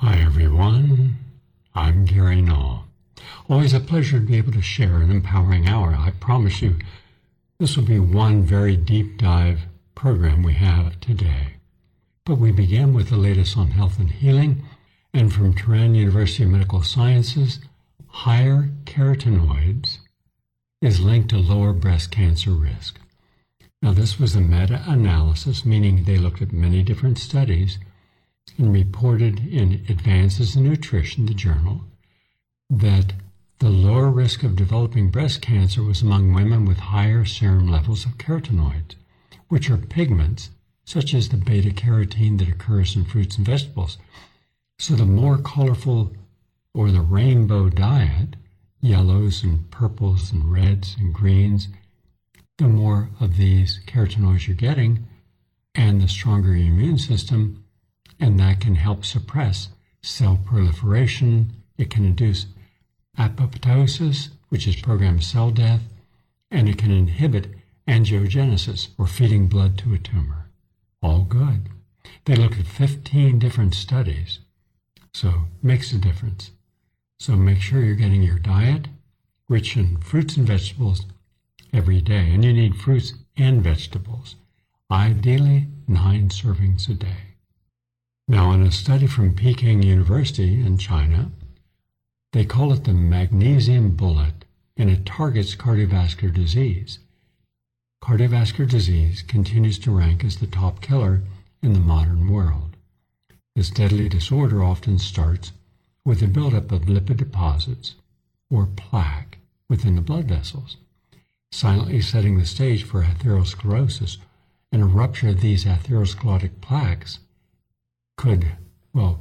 Hi everyone, I'm Gary Null. Always a pleasure to be able to share an empowering hour. I promise you, this will be one very deep dive program we have today. But we began with the latest on health and healing, and from Tehran University of Medical Sciences, higher carotenoids is linked to lower breast cancer risk. Now this was a meta-analysis, meaning they looked at many different studies and reported in Advances in Nutrition, the journal, that the lower risk of developing breast cancer was among women with higher serum levels of carotenoids, which are pigments such as the beta-carotene that occurs in fruits and vegetables. So the more colorful, or the rainbow diet, yellows and purples and reds and greens, the more of these carotenoids you're getting, and the stronger your immune system, and that can help suppress cell proliferation. It can induce apoptosis, which is programmed cell death, and it can inhibit angiogenesis, or feeding blood to a tumor. All good. They looked at 15 different studies, so makes a difference. So make sure you're getting your diet rich in fruits and vegetables every day, and you need fruits and vegetables, ideally 9 servings a day. Now, in a study from Peking University in China, they call it the magnesium bullet, and it targets cardiovascular disease. Cardiovascular disease continues to rank as the top killer in the modern world. This deadly disorder often starts with a buildup of lipid deposits, or plaque, within the blood vessels, silently setting the stage for atherosclerosis, and a rupture of these atherosclerotic plaques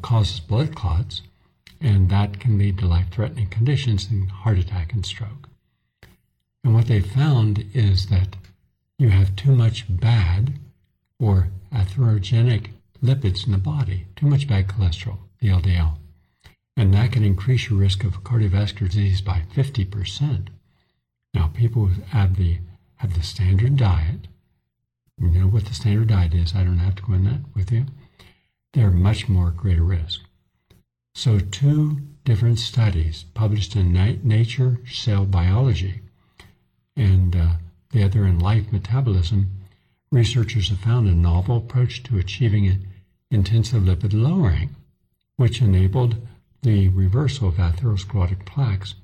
causes blood clots, and that can lead to life-threatening conditions and heart attack and stroke. And what they found is that you have too much bad or atherogenic lipids in the body, too much bad cholesterol, the LDL, and that can increase your risk of cardiovascular disease by 50%. Now, people who have the standard diet, you know what the standard diet is, I don't have to go in that with you, they're much more greater risk. So 2 different studies published in Nature Cell Biology and the other in Life Metabolism, researchers have found a novel approach to achieving intensive lipid lowering, which enabled the reversal of atherosclerotic plaques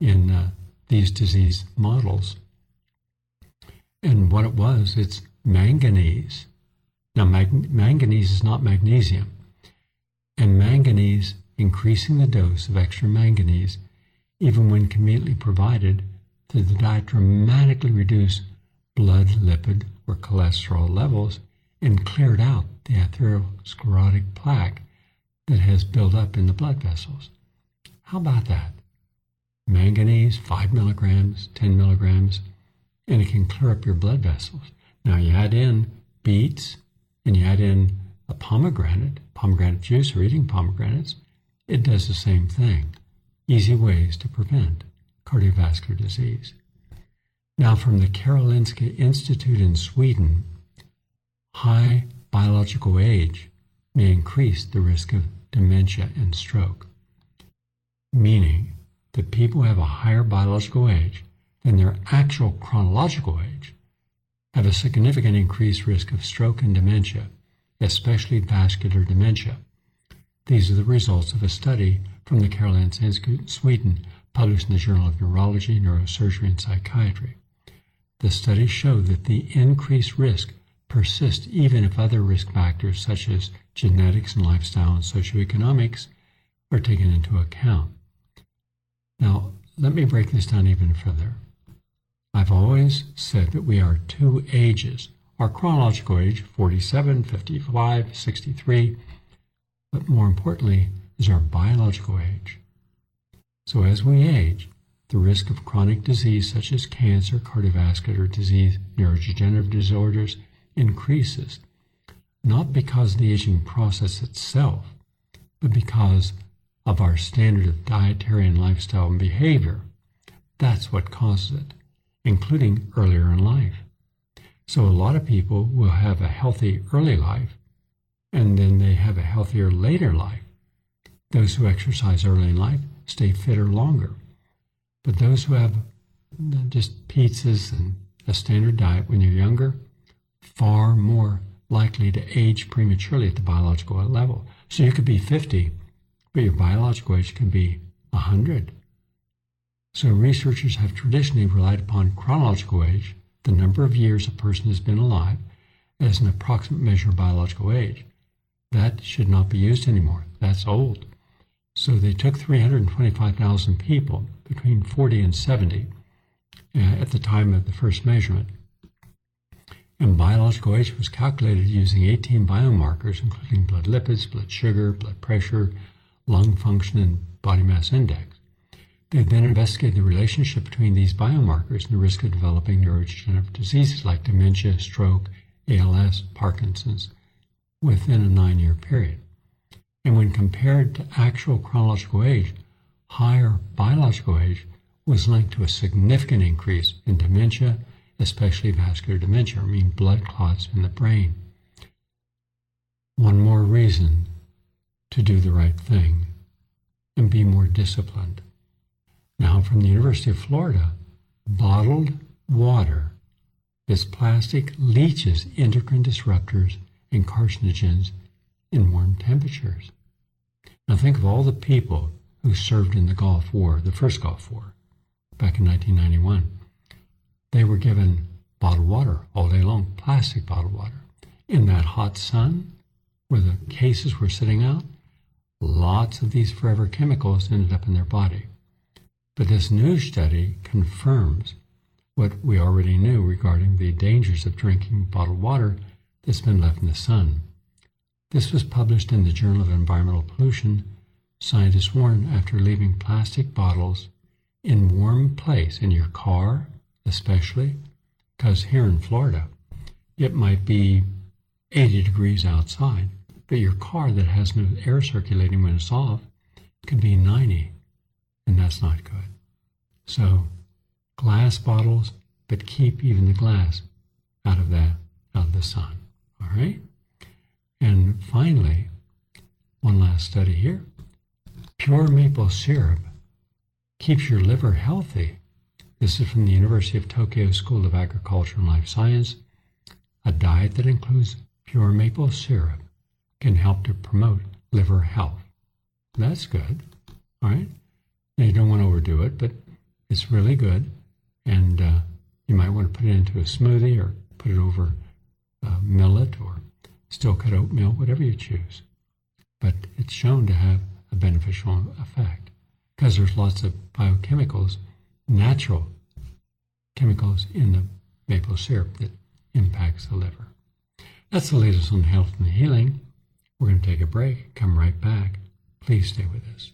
in these disease models. And what it was, it's manganese. Now, manganese is not magnesium, and manganese, increasing the dose of extra manganese, even when conveniently provided through the diet, dramatically reduced blood lipid or cholesterol levels and cleared out the atherosclerotic plaque that has built up in the blood vessels. How about that? Manganese, 5 milligrams, 10 milligrams, and it can clear up your blood vessels. Now, you add in beets, and you add in a pomegranate juice, or eating pomegranates, it does the same thing. Easy ways to prevent cardiovascular disease. Now, from the Karolinska Institute in Sweden, high biological age may increase the risk of dementia and stroke, meaning that people who have a higher biological age than their actual chronological age have a significant increased risk of stroke and dementia, especially vascular dementia. These are the results of a study from the Karolinska Institute in Sweden, published in the Journal of Neurology, Neurosurgery, and Psychiatry. The study showed that the increased risk persists even if other risk factors such as genetics and lifestyle and socioeconomics are taken into account. Now, let me break this down even further. I've always said that we are 2 ages, our chronological age, 47, 55, 63, but more importantly is our biological age. So as we age, the risk of chronic disease such as cancer, cardiovascular disease, neurodegenerative disorders increases, not because of the aging process itself, but because of our standard of dietary and lifestyle and behavior. That's what causes it, including earlier in life. So a lot of people will have a healthy early life, and then they have a healthier later life. Those who exercise early in life stay fitter longer. But those who have just pizzas and a standard diet when you're younger, far more likely to age prematurely at the biological level. So you could be 50, but your biological age could be 100. So researchers have traditionally relied upon chronological age, the number of years a person has been alive, as an approximate measure of biological age. That should not be used anymore. That's old. So they took 325,000 people between 40 and 70 at the time of the first measurement. And biological age was calculated using 18 biomarkers, including blood lipids, blood sugar, blood pressure, lung function, and body mass index. They then investigated the relationship between these biomarkers and the risk of developing neurodegenerative diseases like dementia, stroke, ALS, Parkinson's, within a 9-year period. And when compared to actual chronological age, higher biological age was linked to a significant increase in dementia, especially vascular dementia, blood clots in the brain. One more reason to do the right thing and be more disciplined. Now, from the University of Florida, bottled water, this plastic leaches endocrine disruptors and carcinogens in warm temperatures. Now think of all the people who served in the Gulf War, the first Gulf War, back in 1991. They were given bottled water all day long, plastic bottled water. In that hot sun, where the cases were sitting out, lots of these forever chemicals ended up in their body. But this new study confirms what we already knew regarding the dangers of drinking bottled water that's been left in the sun. This was published in the Journal of Environmental Pollution. Scientists warn after leaving plastic bottles in warm place, in your car especially, because here in Florida, it might be 80 degrees outside, but your car that has no air circulating when it's off could be 90, and that's not good. So glass bottles, but keep even the glass out of the sun. All right? And finally, one last study here. Pure maple syrup keeps your liver healthy. This is from the University of Tokyo School of Agriculture and Life Science. A diet that includes pure maple syrup can help to promote liver health. That's good. All right? Now, you don't want to overdo it, but it's really good. And you might want to put it into a smoothie or put it over millet or still-cut oatmeal, whatever you choose. But it's shown to have a beneficial effect because there's lots of biochemicals, natural chemicals in the maple syrup that impacts the liver. That's the latest on health and healing. We're going to take a break, come right back. Please stay with us.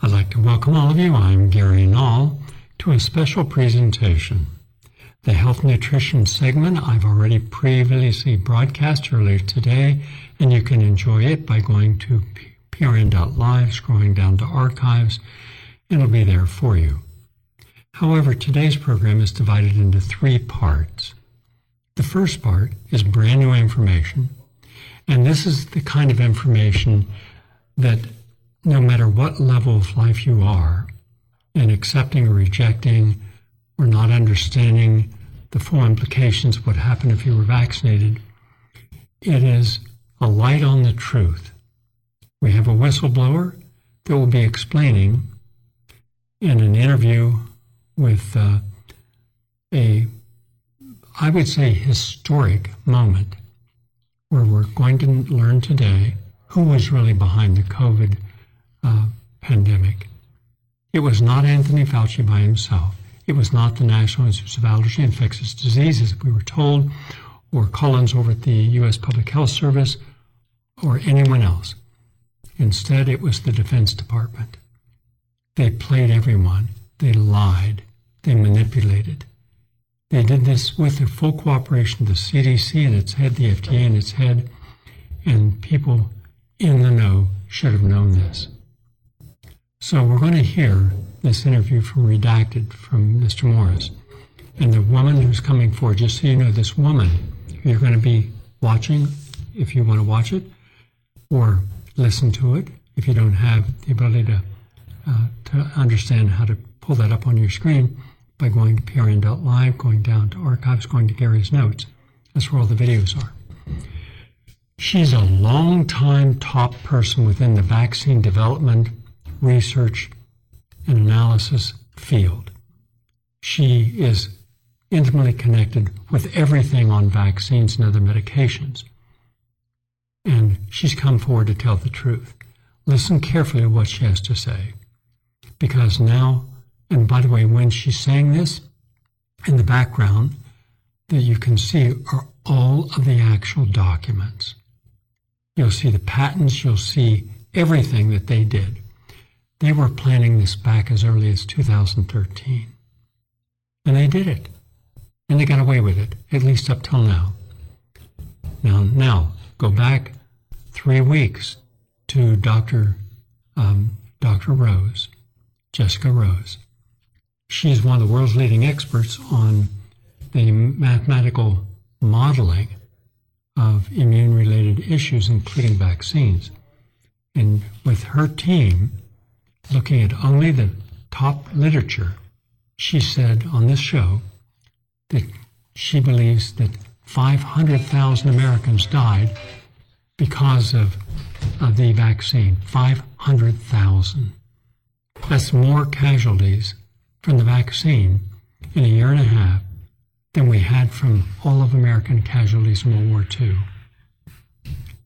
I'd like to welcome all of you. I'm Gary Null to a special presentation. The health nutrition segment I've already previously broadcast earlier today, and you can enjoy it by going to PRN.Live, scrolling down to archives, and it'll be there for you. However, today's program is divided into 3 parts. The first part is brand new information, and this is the kind of information that no matter what level of life you are, in accepting or rejecting, we're not understanding the full implications of what happened if you were vaccinated. It is a light on the truth. We have a whistleblower that will be explaining in an interview with I would say, historic moment where we're going to learn today who was really behind the COVID pandemic. It was not Anthony Fauci by himself. It was not the National Institute of Allergy and Infectious Diseases, we were told, or Collins over at the U.S. Public Health Service, or anyone else. Instead, it was the Defense Department. They played everyone. They lied. They manipulated. They did this with the full cooperation of the CDC in its head, the FDA in its head, and people in the know should have known this. So we're going to hear this interview from Redacted from Mr. Morris. And the woman who's coming forward, just so you know, this woman you're going to be watching, if you want to watch it or listen to it, if you don't have the ability to understand how to pull that up on your screen by going to PRN.Live, going down to Archives, going to Gary's Notes. That's where all the videos are. She's a long-time top person within the vaccine development, research, and analysis field. She is intimately connected with everything on vaccines and other medications. And she's come forward to tell the truth. Listen carefully to what she has to say. Because now, and by the way, when she's saying this, in the background that you can see are all of the actual documents. You'll see the patents, you'll see everything that they did. They were planning this back as early as 2013. And they did it. And they got away with it, at least up till now. Now, go back 3 weeks to Dr. Rose, Jessica Rose. She's one of the world's leading experts on the mathematical modeling of immune-related issues, including vaccines. And with her team, looking at only the top literature, she said on this show that she believes that 500,000 Americans died because of the vaccine. 500,000. That's more casualties from the vaccine in a year and a half than we had from all of American casualties in World War II.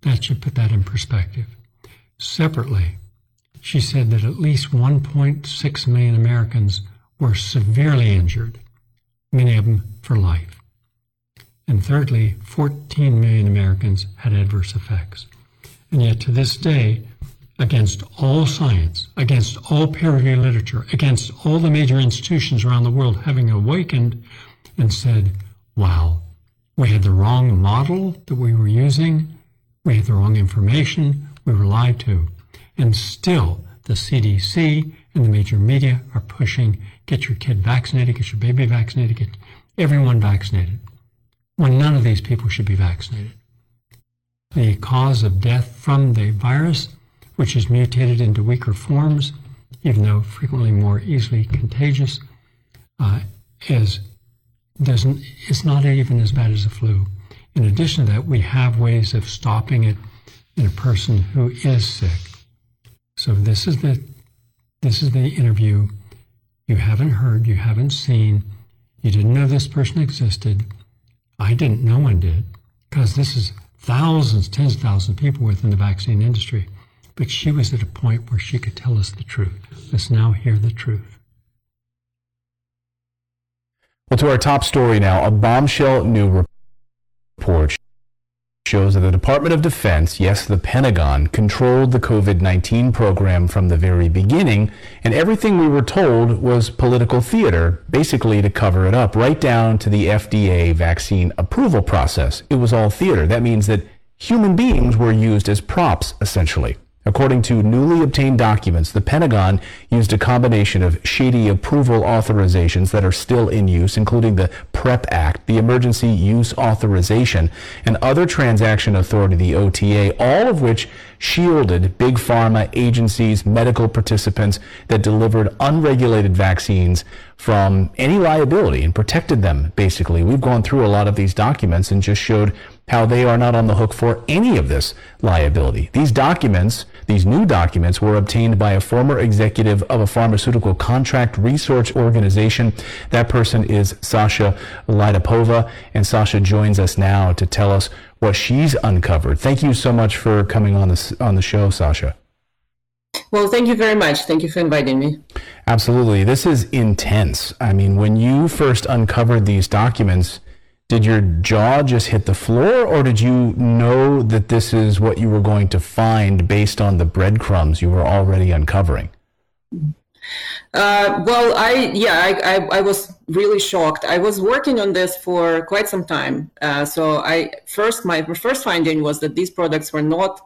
That should put that in perspective. Separately, she said that at least 1.6 million Americans were severely injured, many of them for life. And thirdly, 14 million Americans had adverse effects. And yet to this day, against all science, against all peer-reviewed literature, against all the major institutions around the world having awakened and said, wow, we had the wrong model that we were using, we had the wrong information, we were lied to. And still, the CDC and the major media are pushing, get your kid vaccinated, get your baby vaccinated, get everyone vaccinated, when none of these people should be vaccinated. The cause of death from the virus, which is mutated into weaker forms, even though frequently more easily contagious, it's not even as bad as the flu. In addition to that, we have ways of stopping it in a person who is sick. So this is the interview you haven't heard, you haven't seen, you didn't know this person existed. I didn't, no one did, because this is thousands, tens of thousands of people within the vaccine industry. But she was at a point where she could tell us the truth. Let's now hear the truth. Well, to our top story now, a bombshell new report shows that the Department of Defense, yes, the Pentagon, controlled the COVID-19 program from the very beginning, and everything we were told was political theater, basically to cover it up, right down to the FDA vaccine approval process. It was all theater. That means that human beings were used as props, essentially. According to newly obtained documents, the Pentagon used a combination of shady approval authorizations that are still in use, including the PREP Act, the Emergency Use Authorization, and other transaction authority, the OTA, all of which shielded big pharma agencies, medical participants that delivered unregulated vaccines from any liability and protected them, basically. We've gone through a lot of these documents and just showed how they are not on the hook for any of this liability. These documents, these new documents, were obtained by a former executive of a pharmaceutical contract research organization. That person is Sasha Lidapova, and Sasha joins us now to tell us what she's uncovered. Thank you so much for coming on the show, Sasha. Well, thank you very much. Thank you for inviting me. Absolutely. This is intense. I mean, when you first uncovered these documents, did your jaw just hit the floor, or did you know that this is what you were going to find based on the breadcrumbs you were already uncovering? I was really shocked. I was working on this for quite some time. My first finding was that these products were not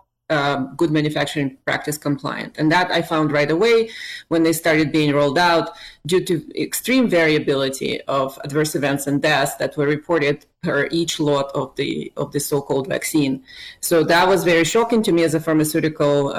good manufacturing practice compliant. And that I found right away when they started being rolled out due to extreme variability of adverse events and deaths that were reported her each lot of the so-called vaccine. So that was very shocking to me as a pharmaceutical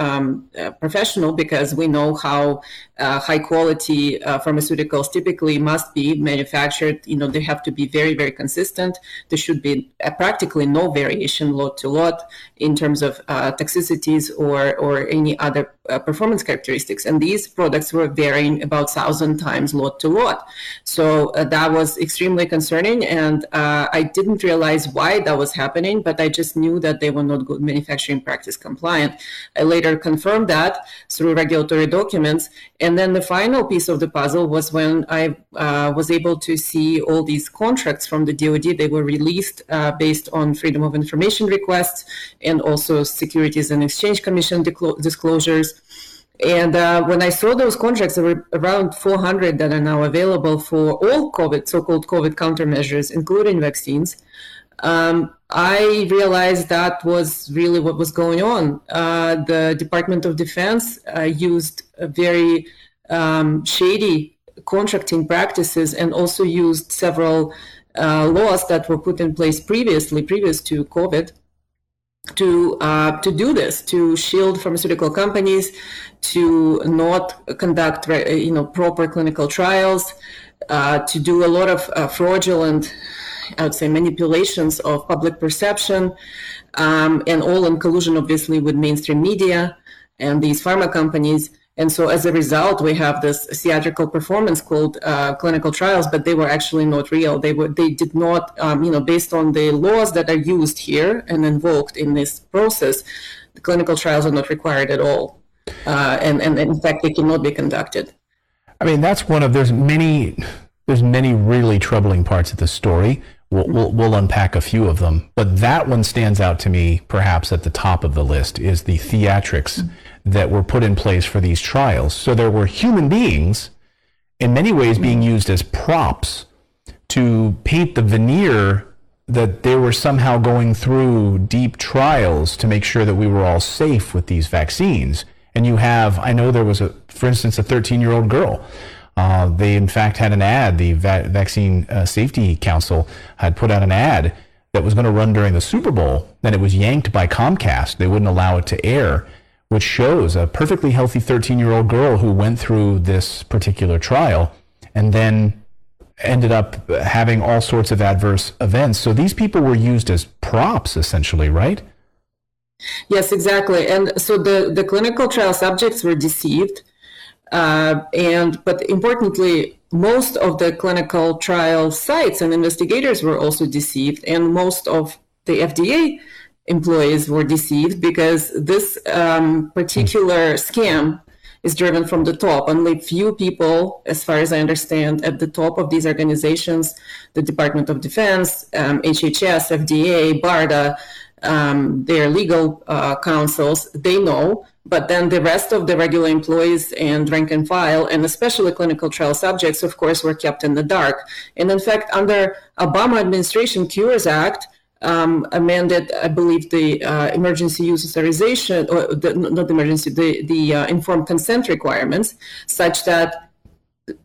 professional, because we know how high-quality pharmaceuticals typically must be manufactured. You know, they have to be very, very consistent. There should be practically no variation lot to lot in terms of toxicities or any other performance characteristics. And these products were varying about 1,000 times lot to lot. So that was extremely concerning, and I didn't realize why that was happening, but I just knew that they were not good manufacturing practice compliant. I later confirmed that through regulatory documents. And then the final piece of the puzzle was when I was able to see all these contracts from the DOD. They were released based on Freedom of Information requests and also Securities and Exchange Commission disclosures. And when I saw those contracts, there were around 400 that are now available for all COVID, so-called COVID countermeasures, including vaccines. I realized that was really what was going on. The Department of Defense used a very shady contracting practices, and also used several laws that were put in place previous to COVID, to do this, to shield pharmaceutical companies, to not conduct proper clinical trials, to do a lot of fraudulent, I would say, manipulations of public perception, and all in collusion, obviously, with mainstream media and these pharma companies. And so as a result, we have this theatrical performance called clinical trials, but they were actually not real. They did not, based on the laws that are used here and invoked in this process, the clinical trials are not required at all. And in fact, they cannot be conducted. I mean, that's one of, there's many really troubling parts of the story. We'll unpack a few of them, but that one stands out to me, perhaps at the top of the list, is the theatrics that were put in place for these trials. So there were human beings, in many ways, being used as props to paint the veneer that they were somehow going through deep trials to make sure that we were all safe with these vaccines. And you have, I know there was, for instance, a 13-year-old girl. They, in fact, had an ad. The Vaccine Safety Council had put out an ad that was going to run during the Super Bowl. Then it was yanked by Comcast. They wouldn't allow it to air, which shows a perfectly healthy 13-year-old girl who went through this particular trial and then ended up having all sorts of adverse events. So these people were used as props, essentially, right? Yes, exactly. And so the clinical trial subjects were deceived. But importantly, most of the clinical trial sites and investigators were also deceived, and most of the FDA employees were deceived, because this particular scam is driven from the top. Only few people, as far as I understand, at the top of these organizations, the Department of Defense, HHS, FDA, BARDA, their legal counsels, they know. But then the rest of the regular employees and rank and file, and especially clinical trial subjects, of course, were kept in the dark. And in fact, under Obama administration, Cures Act amended, I believe, the emergency use authorization, or the informed consent requirements, such that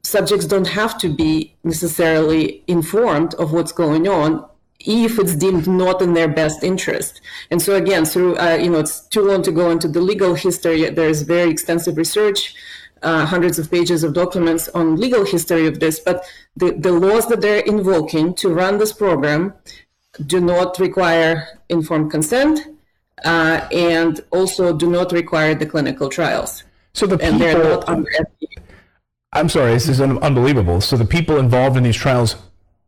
subjects don't have to be necessarily informed of what's going on if it's deemed not in their best interest. And so again, through it's too long to go into the legal history. There's very extensive research, hundreds of pages of documents on legal history of this, but the laws that they're invoking to run this program do not require informed consent, and also do not require the clinical trials. So the people, and they're not under FDA. I'm sorry, this is unbelievable. So the people involved in these trials,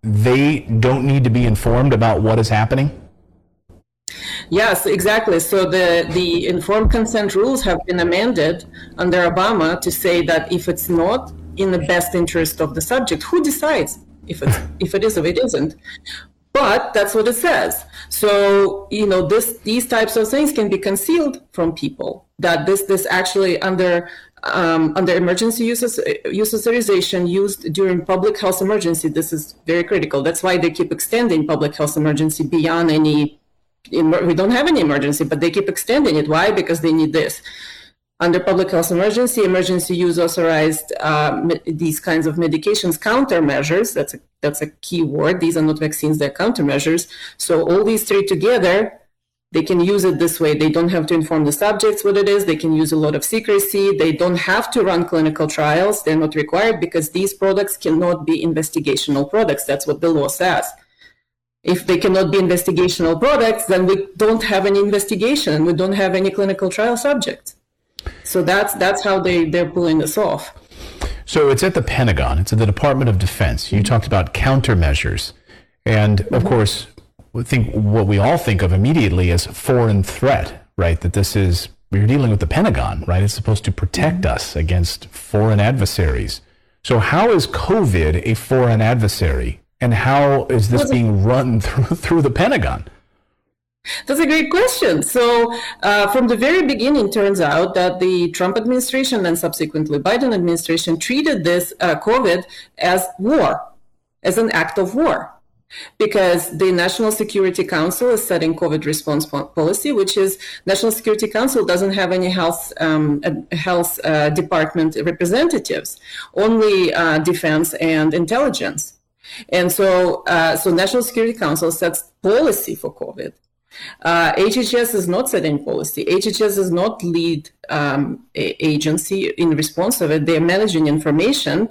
they don't need to be informed about what is happening? Yes, exactly. So the informed consent rules have been amended under Obama to say that if it's not in the best interest of the subject, who decides if it is or it isn't? But that's what it says. So, these types of things can be concealed from people, that this actually under emergency use authorization used during public health emergency. This is very critical. That's why they keep extending public health emergency beyond we don't have any emergency, but they keep extending it. Why? Because they need this. under public health emergency use authorized these kinds of medications, countermeasures, that's a key word. These are not vaccines, they're countermeasures. So all these three together, they can use it this way. They don't have to inform the subjects what it is. They can use a lot of secrecy. They don't have to run clinical trials. They're not required because these products cannot be investigational products. That's what the law says. If they cannot be investigational products, then we don't have any investigation. We don't have any clinical trial subjects. So that's how they're pulling this off. So it's at the Pentagon. It's at the Department of Defense. You talked about countermeasures. And, of course, what we all think of immediately is foreign threat, right? That this is, we're dealing with the Pentagon, right? It's supposed to protect us against foreign adversaries. So how is COVID a foreign adversary? And how is this being run through the Pentagon? That's a great question. So from the very beginning, turns out that the Trump administration and subsequently Biden administration treated this COVID as war, as an act of war, because the National Security Council is setting COVID response policy, which is National Security Council doesn't have any health department representatives, only defense and intelligence. And so National Security Council sets policy for COVID. HHS is not setting policy. HHS is not lead agency in response of it. They're managing information.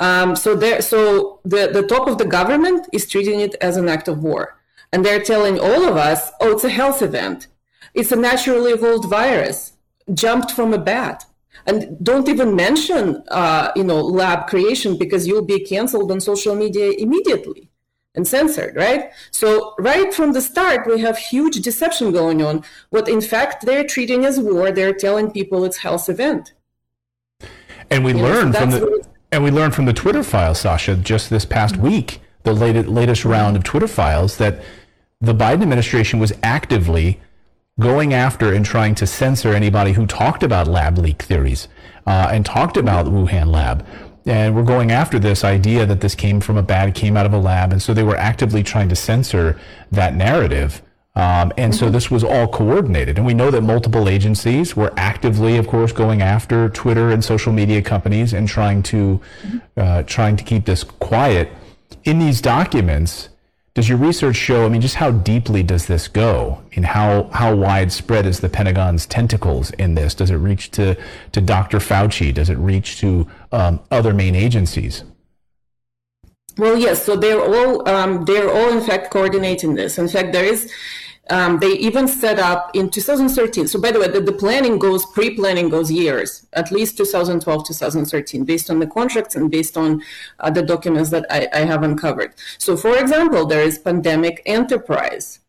So the top of the government is treating it as an act of war. And they're telling all of us, oh, it's a health event. It's a naturally evolved virus, jumped from a bat. And don't even mention, lab creation, because you'll be canceled on social media immediately and censored, right? So right from the start, we have huge deception going on. What, in fact, they're treating as war. They're telling people it's health event. And we learned from the Twitter file, Sasha, just this past week, the latest round of Twitter files, that the Biden administration was actively going after and trying to censor anybody who talked about lab leak theories and talked about the Wuhan lab. And we're going after this idea that this came out of a lab. And so they were actively trying to censor that narrative. So this was all coordinated. And we know that multiple agencies were actively, of course, going after Twitter and social media companies and trying to keep this quiet. In these documents, does your research show, just how deeply does this go? I mean, how widespread is the Pentagon's tentacles in this? Does it reach to Dr. Fauci? Does it reach to other main agencies? Well, yes. So they're all in fact coordinating this. In fact, there is. They even set up in 2013. So by the way, the planning goes, pre-planning goes years, at least 2012, 2013, based on the contracts and based on the documents that I have uncovered. So for example, there is Pandemic Enterprise.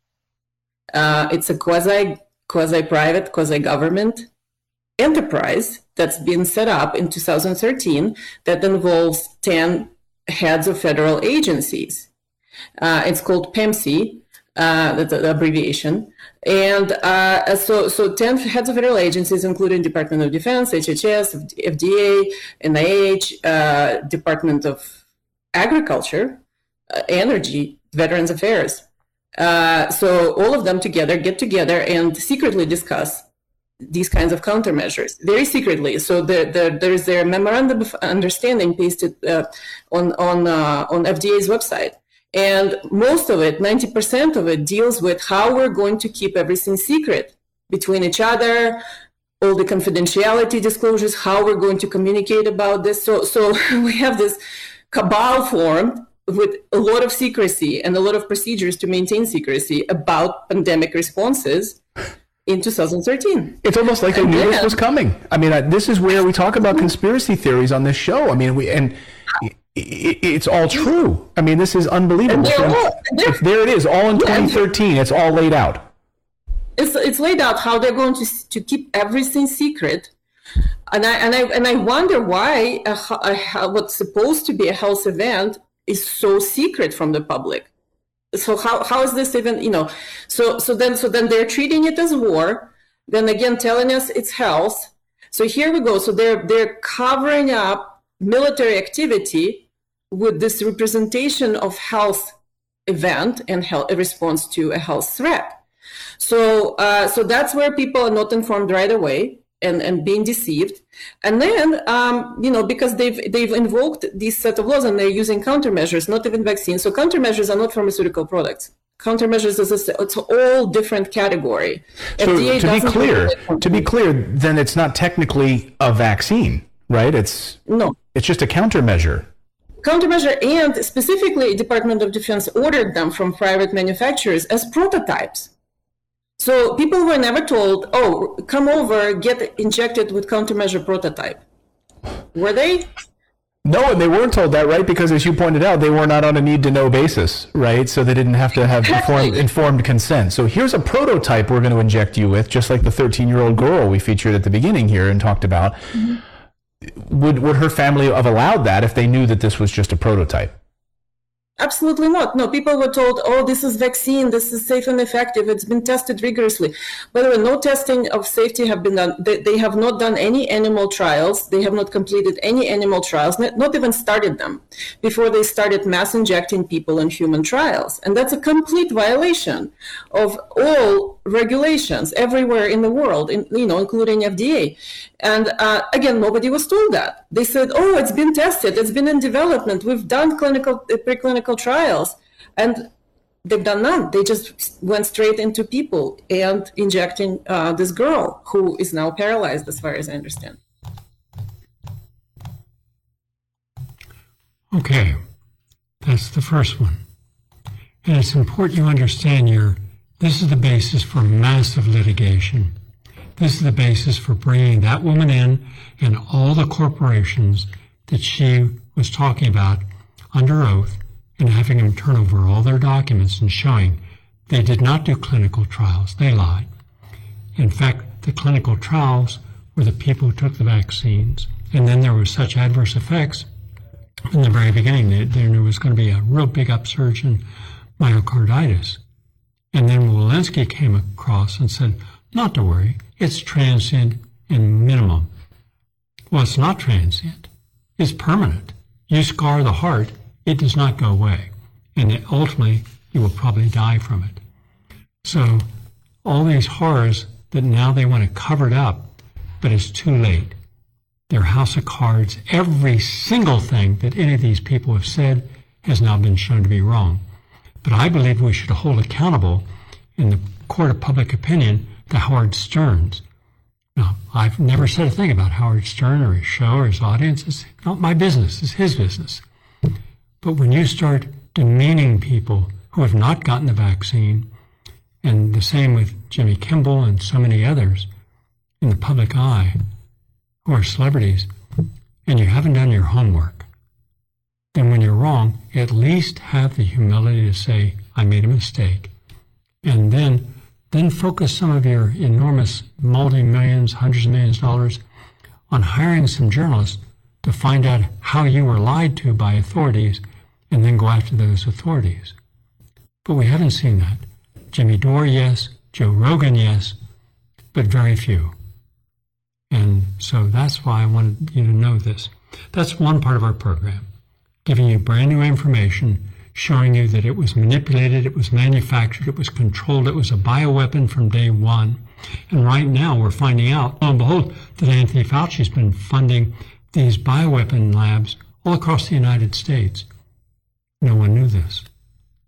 It's a quasi-private, quasi-government enterprise that's been set up in 2013 that involves 10 heads of federal agencies. It's called PEMC. The abbreviation, and so 10 heads of federal agencies, including Department of Defense, HHS, FDA, NIH, Department of Agriculture, Energy, Veterans Affairs. So all of them together get together and secretly discuss these kinds of countermeasures very secretly. So there is their memorandum of understanding pasted on FDA's website. And most of it, 90% of it, deals with how we're going to keep everything secret between each other, all the confidentiality disclosures, how we're going to communicate about this. So we have this cabal formed with a lot of secrecy and a lot of procedures to maintain secrecy about pandemic responses in 2013. It's almost like they knew this was coming. This is where we talk about conspiracy theories on this show. It's all true. This is unbelievable. There it is, all in 2013. It's all laid out. It's laid out how they're going to keep everything secret, and I wonder why what's supposed to be a health event is so secret from the public. So how is this even? So then they're treating it as war. Then again, telling us it's health. So here we go. So they're covering up military activity with this representation of health event and a response to a health threat. So that's where people are not informed right away. and being deceived. And then, because they've invoked these set of laws and they're using countermeasures, not even vaccines. So countermeasures are not pharmaceutical products. Countermeasures is it's a whole different category. So FDA to be clear, then it's not technically a vaccine, right? It's just a countermeasure. Countermeasure, and specifically Department of Defense ordered them from private manufacturers as prototypes. So people were never told, oh, come over, get injected with countermeasure prototype. Were they? No, and they weren't told that, right? Because as you pointed out, they were not on a need-to-know basis, right? So they didn't have to have informed consent. So here's a prototype we're going to inject you with, just like the 13-year-old girl we featured at the beginning here and talked about. Mm-hmm. Would her family have allowed that if they knew that this was just a prototype? Absolutely not. No, people were told, oh, this is vaccine, this is safe and effective, it's been tested rigorously. By the way, no testing of safety have been done. They have not done any animal trials. They have not completed any animal trials, not even started them, before they started mass injecting people in human trials. And that's a complete violation of all regulations everywhere in the world, including FDA. And again, nobody was told that. They said, oh, it's been tested, it's been in development, we've done preclinical trials, and they've done none. They just went straight into people and injecting this girl, who is now paralyzed, as far as I understand. Okay, that's the first one. And it's important you understand this is the basis for massive litigation. This is the basis for bringing that woman in and all the corporations that she was talking about under oath, and having them turn over all their documents and showing they did not do clinical trials. They lied. In fact, the clinical trials were the people who took the vaccines. And then there were such adverse effects in the very beginning. They knew there was going to be a real big upsurge in myocarditis. And then Walensky came across and said, not to worry, it's transient and minimum. Well, it's not transient. It's permanent. You scar the heart, it does not go away. And ultimately, you will probably die from it. So all these horrors that now they want to cover it up, but it's too late. Their house of cards, every single thing that any of these people have said has now been shown to be wrong. But I believe we should hold accountable in the court of public opinion to Howard Sterns. Now, I've never said a thing about Howard Stern or his show or his audience. It's not my business. It's his business. But when you start demeaning people who have not gotten the vaccine, and the same with Jimmy Kimmel and so many others in the public eye who are celebrities, and you haven't done your homework, then when you're wrong, at least have the humility to say, I made a mistake. And then focus some of your enormous multi-millions, hundreds of millions of dollars on hiring some journalists to find out how you were lied to by authorities, and then go after those authorities. But we haven't seen that. Jimmy Dore, yes. Joe Rogan, yes. But very few. And so that's why I wanted you to know this. That's one part of our program, giving you brand new information, showing you that it was manipulated, it was manufactured, it was controlled, it was a bioweapon from day one. And right now we're finding out, lo and behold, that Anthony Fauci's been funding these bioweapon labs all across the United States. No one knew this.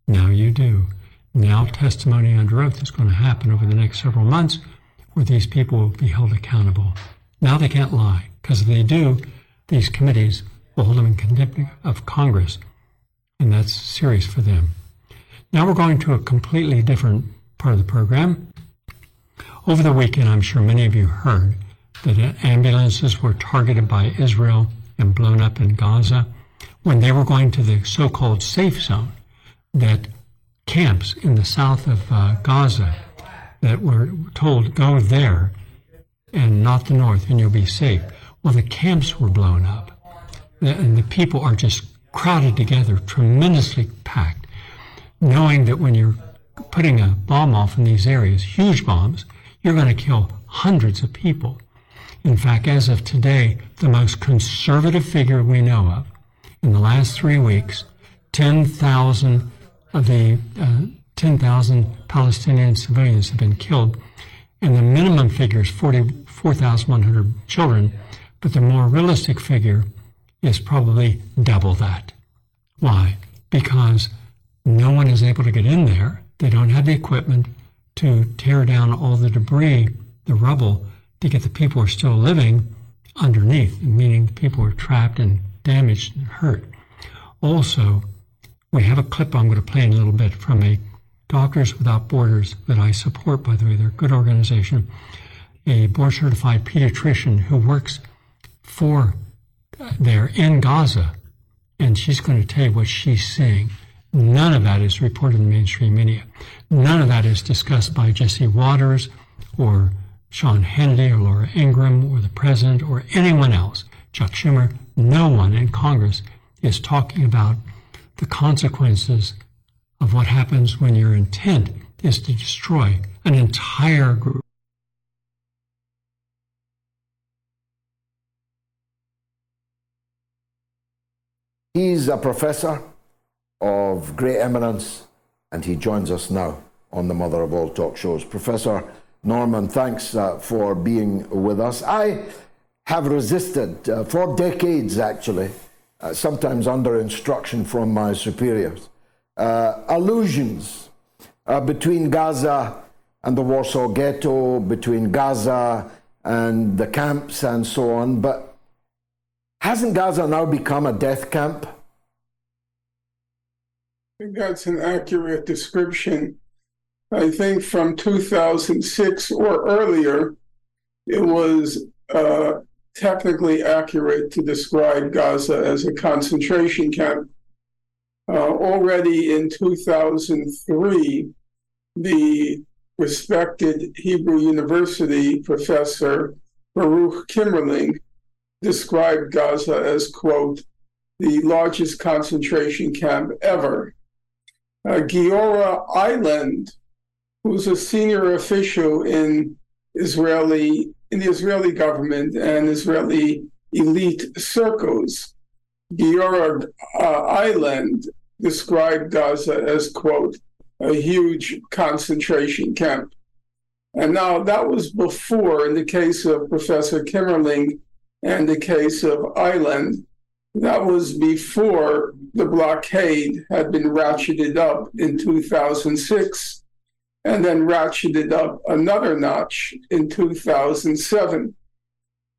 Now you do. Now testimony under oath is going to happen over the next several months where these people will be held accountable. Now they can't lie, because if they do, these committees will hold them in contempt of Congress, and that's serious for them. Now we're going to a completely different part of the program. Over the weekend, I'm sure many of you heard that ambulances were targeted by Israel and blown up in Gaza when they were going to the so-called safe zone, that camps in the south of Gaza that were told, go there and not the north and you'll be safe. Well, the camps were blown up, and the people are just crowded together, tremendously packed, knowing that when you're putting a bomb off in these areas, huge bombs, you're going to kill hundreds of people. In fact, as of today, the most conservative figure we know of, in the last 3 weeks, 10,000 Palestinian civilians have been killed, and the minimum figure is 44,100 children, but the more realistic figure is probably double that. Why? Because no one is able to get in there. They don't have the equipment to tear down all the debris, the rubble, to get the people who are still living underneath, meaning the people are trapped and damaged and hurt. Also, we have a clip I'm going to play in a little bit from a Doctors Without Borders that I support, by the way. They're a good organization. A board-certified pediatrician who works for there in Gaza, and she's going to tell you what she's seeing. None of that is reported in the mainstream media. None of that is discussed by Jesse Waters or Sean Hannity or Laura Ingraham or the president or anyone else. Chuck Schumer, no one in Congress is talking about the consequences of what happens when your intent is to destroy an entire group. He's a professor of great eminence, and he joins us now on the Mother of All Talk Shows. Professor Norman, thanks for being with us. I have resisted for decades, actually, sometimes under instruction from my superiors, allusions between Gaza and the Warsaw Ghetto, between Gaza and the camps and so on. But hasn't Gaza now become a death camp? I think that's an accurate description. I think from 2006 or earlier, it was technically accurate to describe Gaza as a concentration camp. Already in 2003, the respected Hebrew University professor Baruch Kimmerling described Gaza as, quote, the largest concentration camp ever. Giora Eiland, who's a senior official in the Israeli government and Israeli elite circles, Giora Eiland described Gaza as, quote, a huge concentration camp. And now that was before, in the case of Professor Kimmerling and the case of Eiland, that was before the blockade had been ratcheted up in 2006 and then ratcheted up another notch in 2007.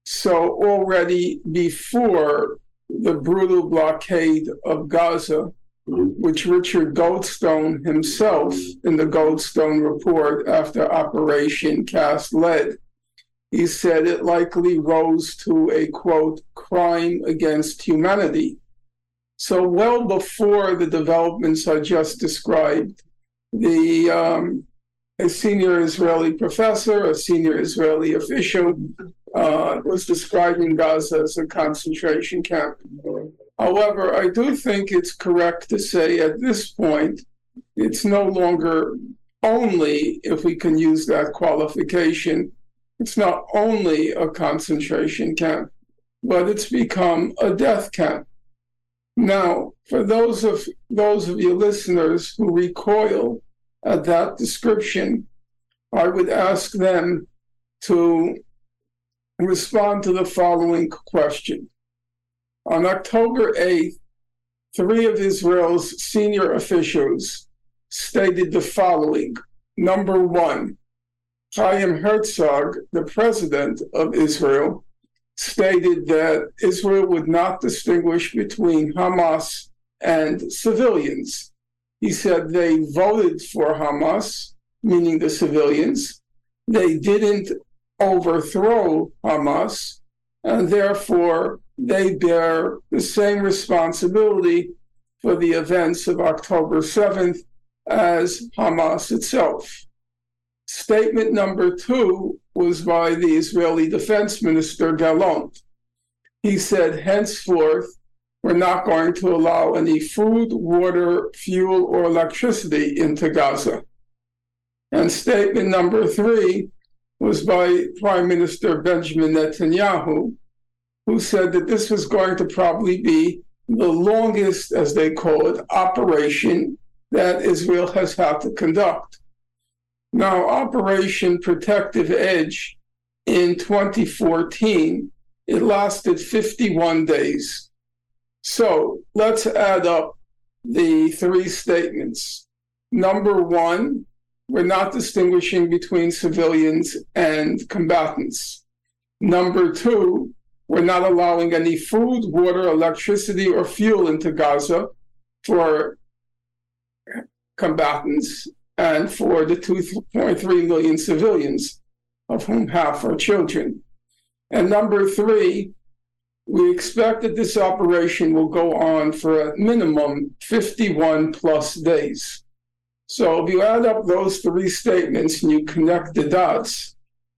So already before the brutal blockade of Gaza, which Richard Goldstone himself, in the Goldstone report after Operation Cast Lead, he said it likely rose to a, quote, crime against humanity. So well before the developments I just described, a senior Israeli professor, a senior Israeli official, was describing Gaza as a concentration camp. However, I do think it's correct to say at this point, it's no longer only, if we can use that qualification, it's not only a concentration camp, but it's become a death camp. Now, for those of you listeners who recoil at that description, I would ask them to respond to the following question. On October 8th, three of Israel's senior officials stated the following. Number one, Chaim Herzog, the president of Israel, stated that Israel would not distinguish between Hamas and civilians. He said they voted for Hamas, meaning the civilians. They didn't overthrow Hamas, and therefore they bear the same responsibility for the events of October 7th as Hamas itself. Statement number two was by the Israeli Defense Minister, Gallant. He said, henceforth, we're not going to allow any food, water, fuel, or electricity into Gaza. And statement number three was by Prime Minister Benjamin Netanyahu, who said that this was going to probably be the longest, as they call it, operation that Israel has had to conduct. Now, Operation Protective Edge in 2014, it lasted 51 days. So let's add up the three statements. Number one, we're not distinguishing between civilians and combatants. Number two, we're not allowing any food, water, electricity, or fuel into Gaza for combatants and for the 2.3 million civilians, of whom half are children. And number three, we expect that this operation will go on for a minimum 51 plus days. So if you add up those three statements and you connect the dots,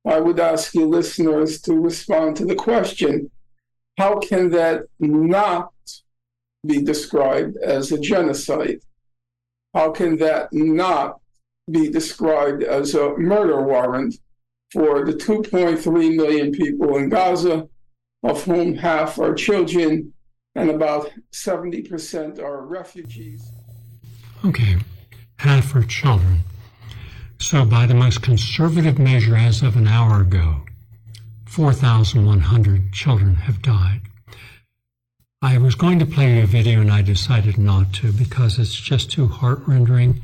I would ask you listeners to respond to the question, how can that not be described as a genocide? How can that not be described as a murder warrant for the 2.3 million people in Gaza, of whom half are children and about 70% are refugees? Okay. Half are children. So by the most conservative measure as of an hour ago, 4,100 children have died. I was going to play you a video and I decided not to because it's just too heart-rending.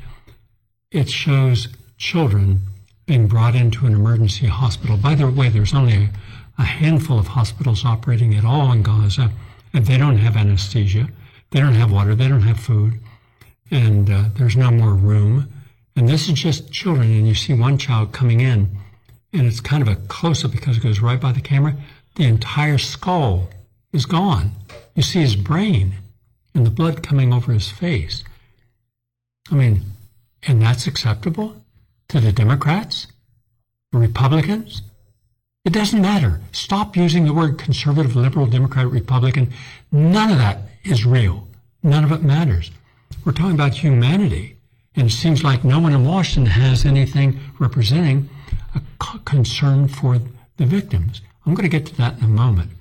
It shows children being brought into an emergency hospital. By the way, there's only a handful of hospitals operating at all in Gaza, and they don't have anesthesia, they don't have water, they don't have food. And there's no more room. And this is just children, and you see one child coming in, and it's kind of a close-up because it goes right by the camera. The entire skull is gone. You see his brain and the blood coming over his face. I mean, and that's acceptable to the Democrats, the Republicans? It doesn't matter. Stop using the word conservative, liberal, Democrat, Republican. None of that is real. None of it matters. We're talking about humanity, and it seems like no one in Washington has anything representing a concern for the victims. I'm going to get to that in a moment.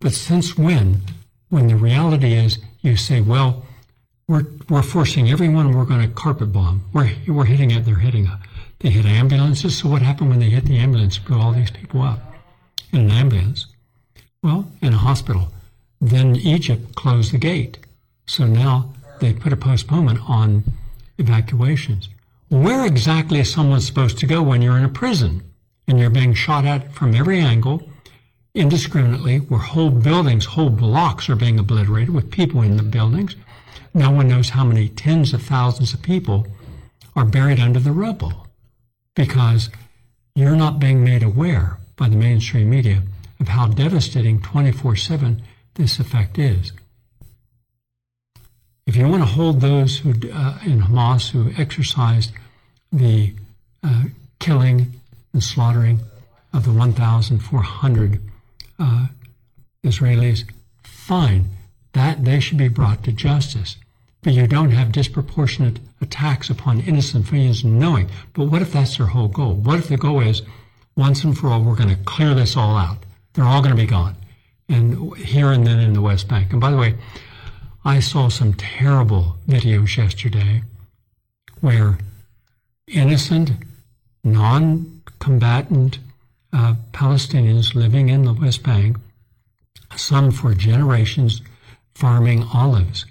But since when the reality is you say, well, we're forcing everyone, we're going to carpet bomb. We're hitting it, they're hitting it. They hit ambulances, so what happened when they hit the ambulance, blew all these people up in an ambulance? Well, in a hospital. Then Egypt closed the gate. So now they put a postponement on evacuations. Where exactly is someone supposed to go when you're in a prison and you're being shot at from every angle indiscriminately, where whole buildings, whole blocks are being obliterated with people in the buildings? No one knows how many tens of thousands of people are buried under the rubble because you're not being made aware by the mainstream media of how devastating 24/7 this effect is. If you want to hold those who in Hamas who exercised the killing and slaughtering of the 1,400 Israelis, fine. That they should be brought to justice. But you don't have disproportionate attacks upon innocent civilians knowing. But what if that's their whole goal? What if the goal is, once and for all, we're going to clear this all out. They're all going to be gone. And here and then in the West Bank. And by the way, I saw some terrible videos yesterday where innocent, non-combatant Palestinians living in the West Bank, some for generations farming olives,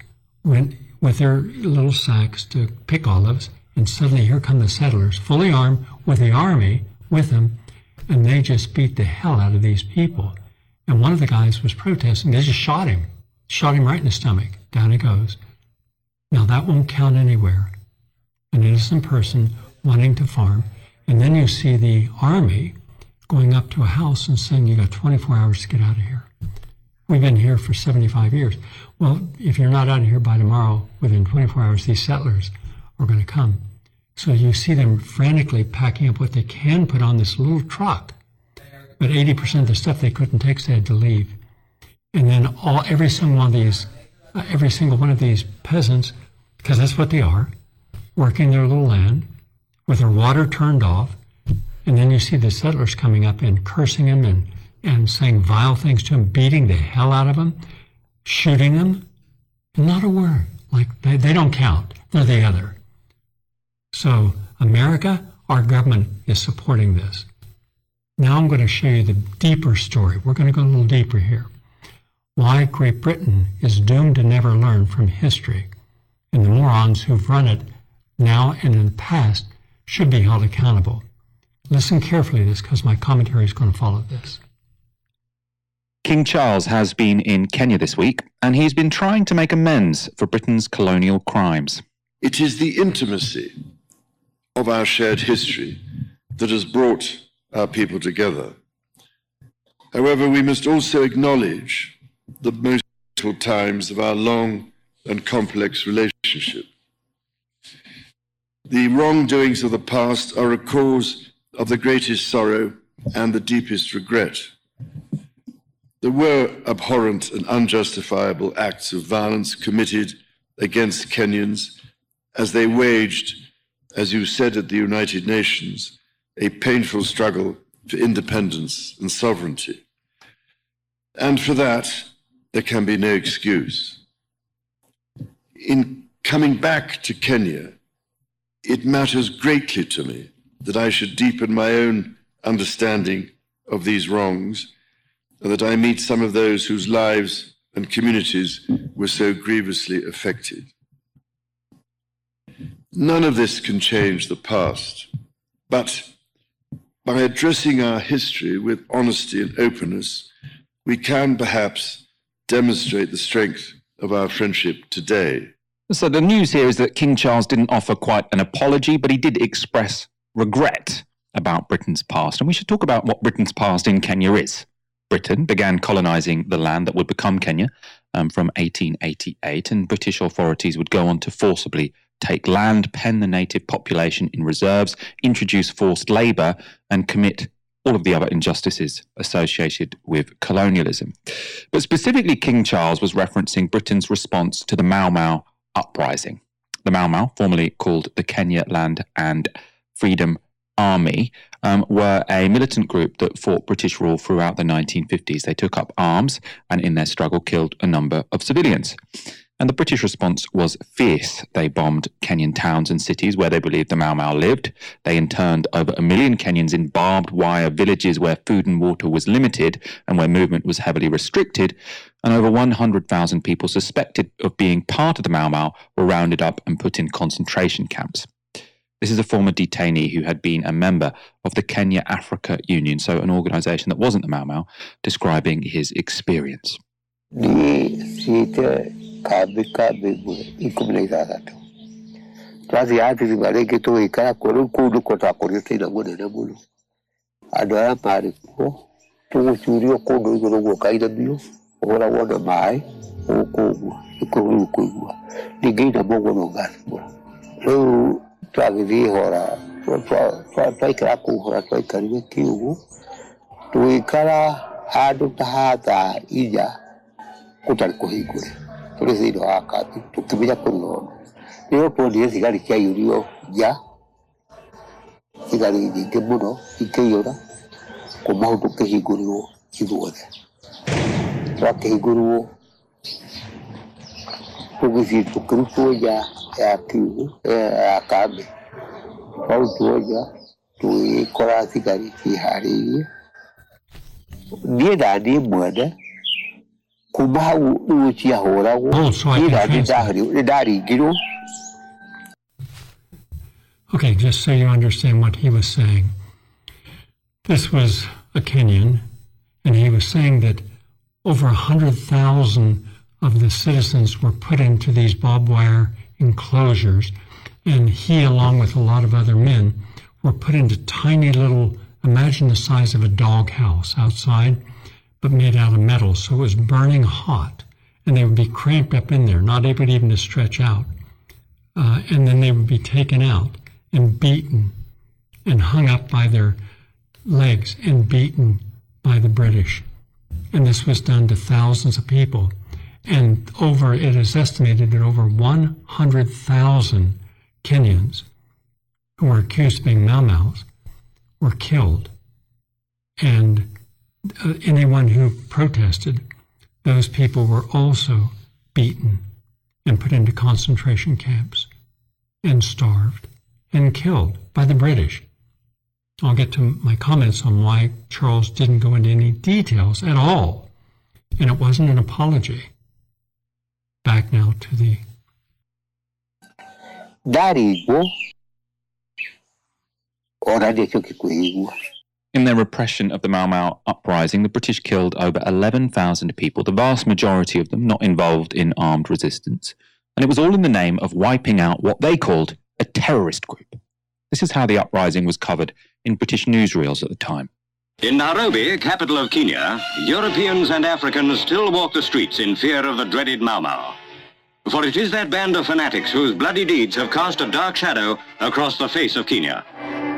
went with their little sacks to pick olives, and suddenly here come the settlers, fully armed with the army with them, and they just beat the hell out of these people. And one of the guys was protesting. They just shot him right in the stomach. Down he goes. Now that won't count anywhere. An innocent person wanting to farm. And then you see the army going up to a house and saying, you got 24 hours to get out of here. We've been here for 75 years. Well, if you're not out of here by tomorrow, within 24 hours, these settlers are going to come. So you see them frantically packing up what they can put on this little truck. But 80% of the stuff they couldn't take, so they had to leave. And then every single one of these peasants, because that's what they are, working their little land with their water turned off, and then you see the settlers coming up and cursing them and saying vile things to them, beating the hell out of them, shooting them, not a word. Like they don't count. They're the other. So America, our government is supporting this. Now I'm going to show you the deeper story. We're going to go a little deeper here. Why Great Britain is doomed to never learn from history, and the morons who've run it now and in the past should be held accountable. Listen carefully to this, because my commentary is going to follow this. King Charles has been in Kenya this week, and he's been trying to make amends for Britain's colonial crimes. It is the intimacy of our shared history that has brought our people together. However, we must also acknowledge the most difficult times of our long and complex relationship. The wrongdoings of the past are a cause of the greatest sorrow and the deepest regret. There were abhorrent and unjustifiable acts of violence committed against Kenyans as they waged, as you said at the United Nations, a painful struggle for independence and sovereignty. And for that, there can be no excuse. In coming back to Kenya, it matters greatly to me that I should deepen my own understanding of these wrongs, and that I meet some of those whose lives and communities were so grievously affected. None of this can change the past, but by addressing our history with honesty and openness, we can perhaps demonstrate the strength of our friendship today. So the news here is that King Charles didn't offer quite an apology, but he did express regret about Britain's past. And we should talk about what Britain's past in Kenya is. Britain began colonising the land that would become Kenya from 1888, and British authorities would go on to forcibly take land, pen the native population in reserves, introduce forced labour, and commit all of the other injustices associated with colonialism. But specifically, King Charles was referencing Britain's response to the Mau Mau uprising. The Mau Mau, formerly called the Kenya Land and Freedom Army, were a militant group that fought British rule throughout the 1950s. They took up arms and in their struggle killed a number of civilians. And the British response was fierce. They bombed Kenyan towns and cities where they believed the Mau Mau lived. They interned over 1 million Kenyans in barbed wire villages where food and water was limited and where movement was heavily restricted. And over 100,000 people suspected of being part of the Mau Mau were rounded up and put in concentration camps. This is a former detainee who had been a member of the Kenya Africa Union, so an organisation that wasn't the Mau Mau, describing his experience. Okay, just so you understand what he was saying. This was a Kenyan, and he was saying that over 100,000 of the citizens were put into these barbed wire enclosures, and he, along with a lot of other men, were put into tiny little, imagine the size of a doghouse outside, but made out of metal, so it was burning hot, and they would be cramped up in there, not able even to stretch out. And then they would be taken out and beaten and hung up by their legs and beaten by the British. And this was done to thousands of people. And it is estimated that over 100,000 Kenyans who were accused of being Mau Maus were killed. And anyone who protested, those people were also beaten and put into concentration camps and starved and killed by the British. I'll get to my comments on why Charles didn't go into any details at all. And it wasn't an apology. Back now to the... In their repression of the Mau Mau uprising, the British killed over 11,000 people, the vast majority of them not involved in armed resistance. And it was all in the name of wiping out what they called a terrorist group. This is how the uprising was covered in British newsreels at the time. In Nairobi, capital of Kenya, Europeans and Africans still walk the streets in fear of the dreaded Mau Mau. For it is that band of fanatics whose bloody deeds have cast a dark shadow across the face of Kenya.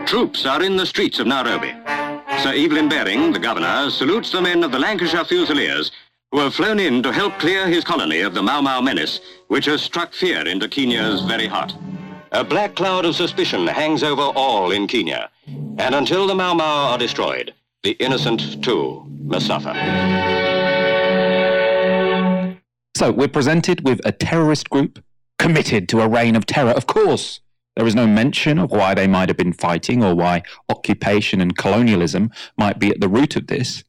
Troops are in the streets of Nairobi. Sir Evelyn Baring, the governor, salutes the men of the Lancashire Fusiliers who have flown in to help clear his colony of the Mau Mau menace, which has struck fear into Kenya's very heart. A black cloud of suspicion hangs over all in Kenya, and until the Mau Mau are destroyed, the innocent too must suffer. So we're presented with a terrorist group committed to a reign of terror. Of course, there is no mention of why they might have been fighting or why occupation and colonialism might be at the root of this.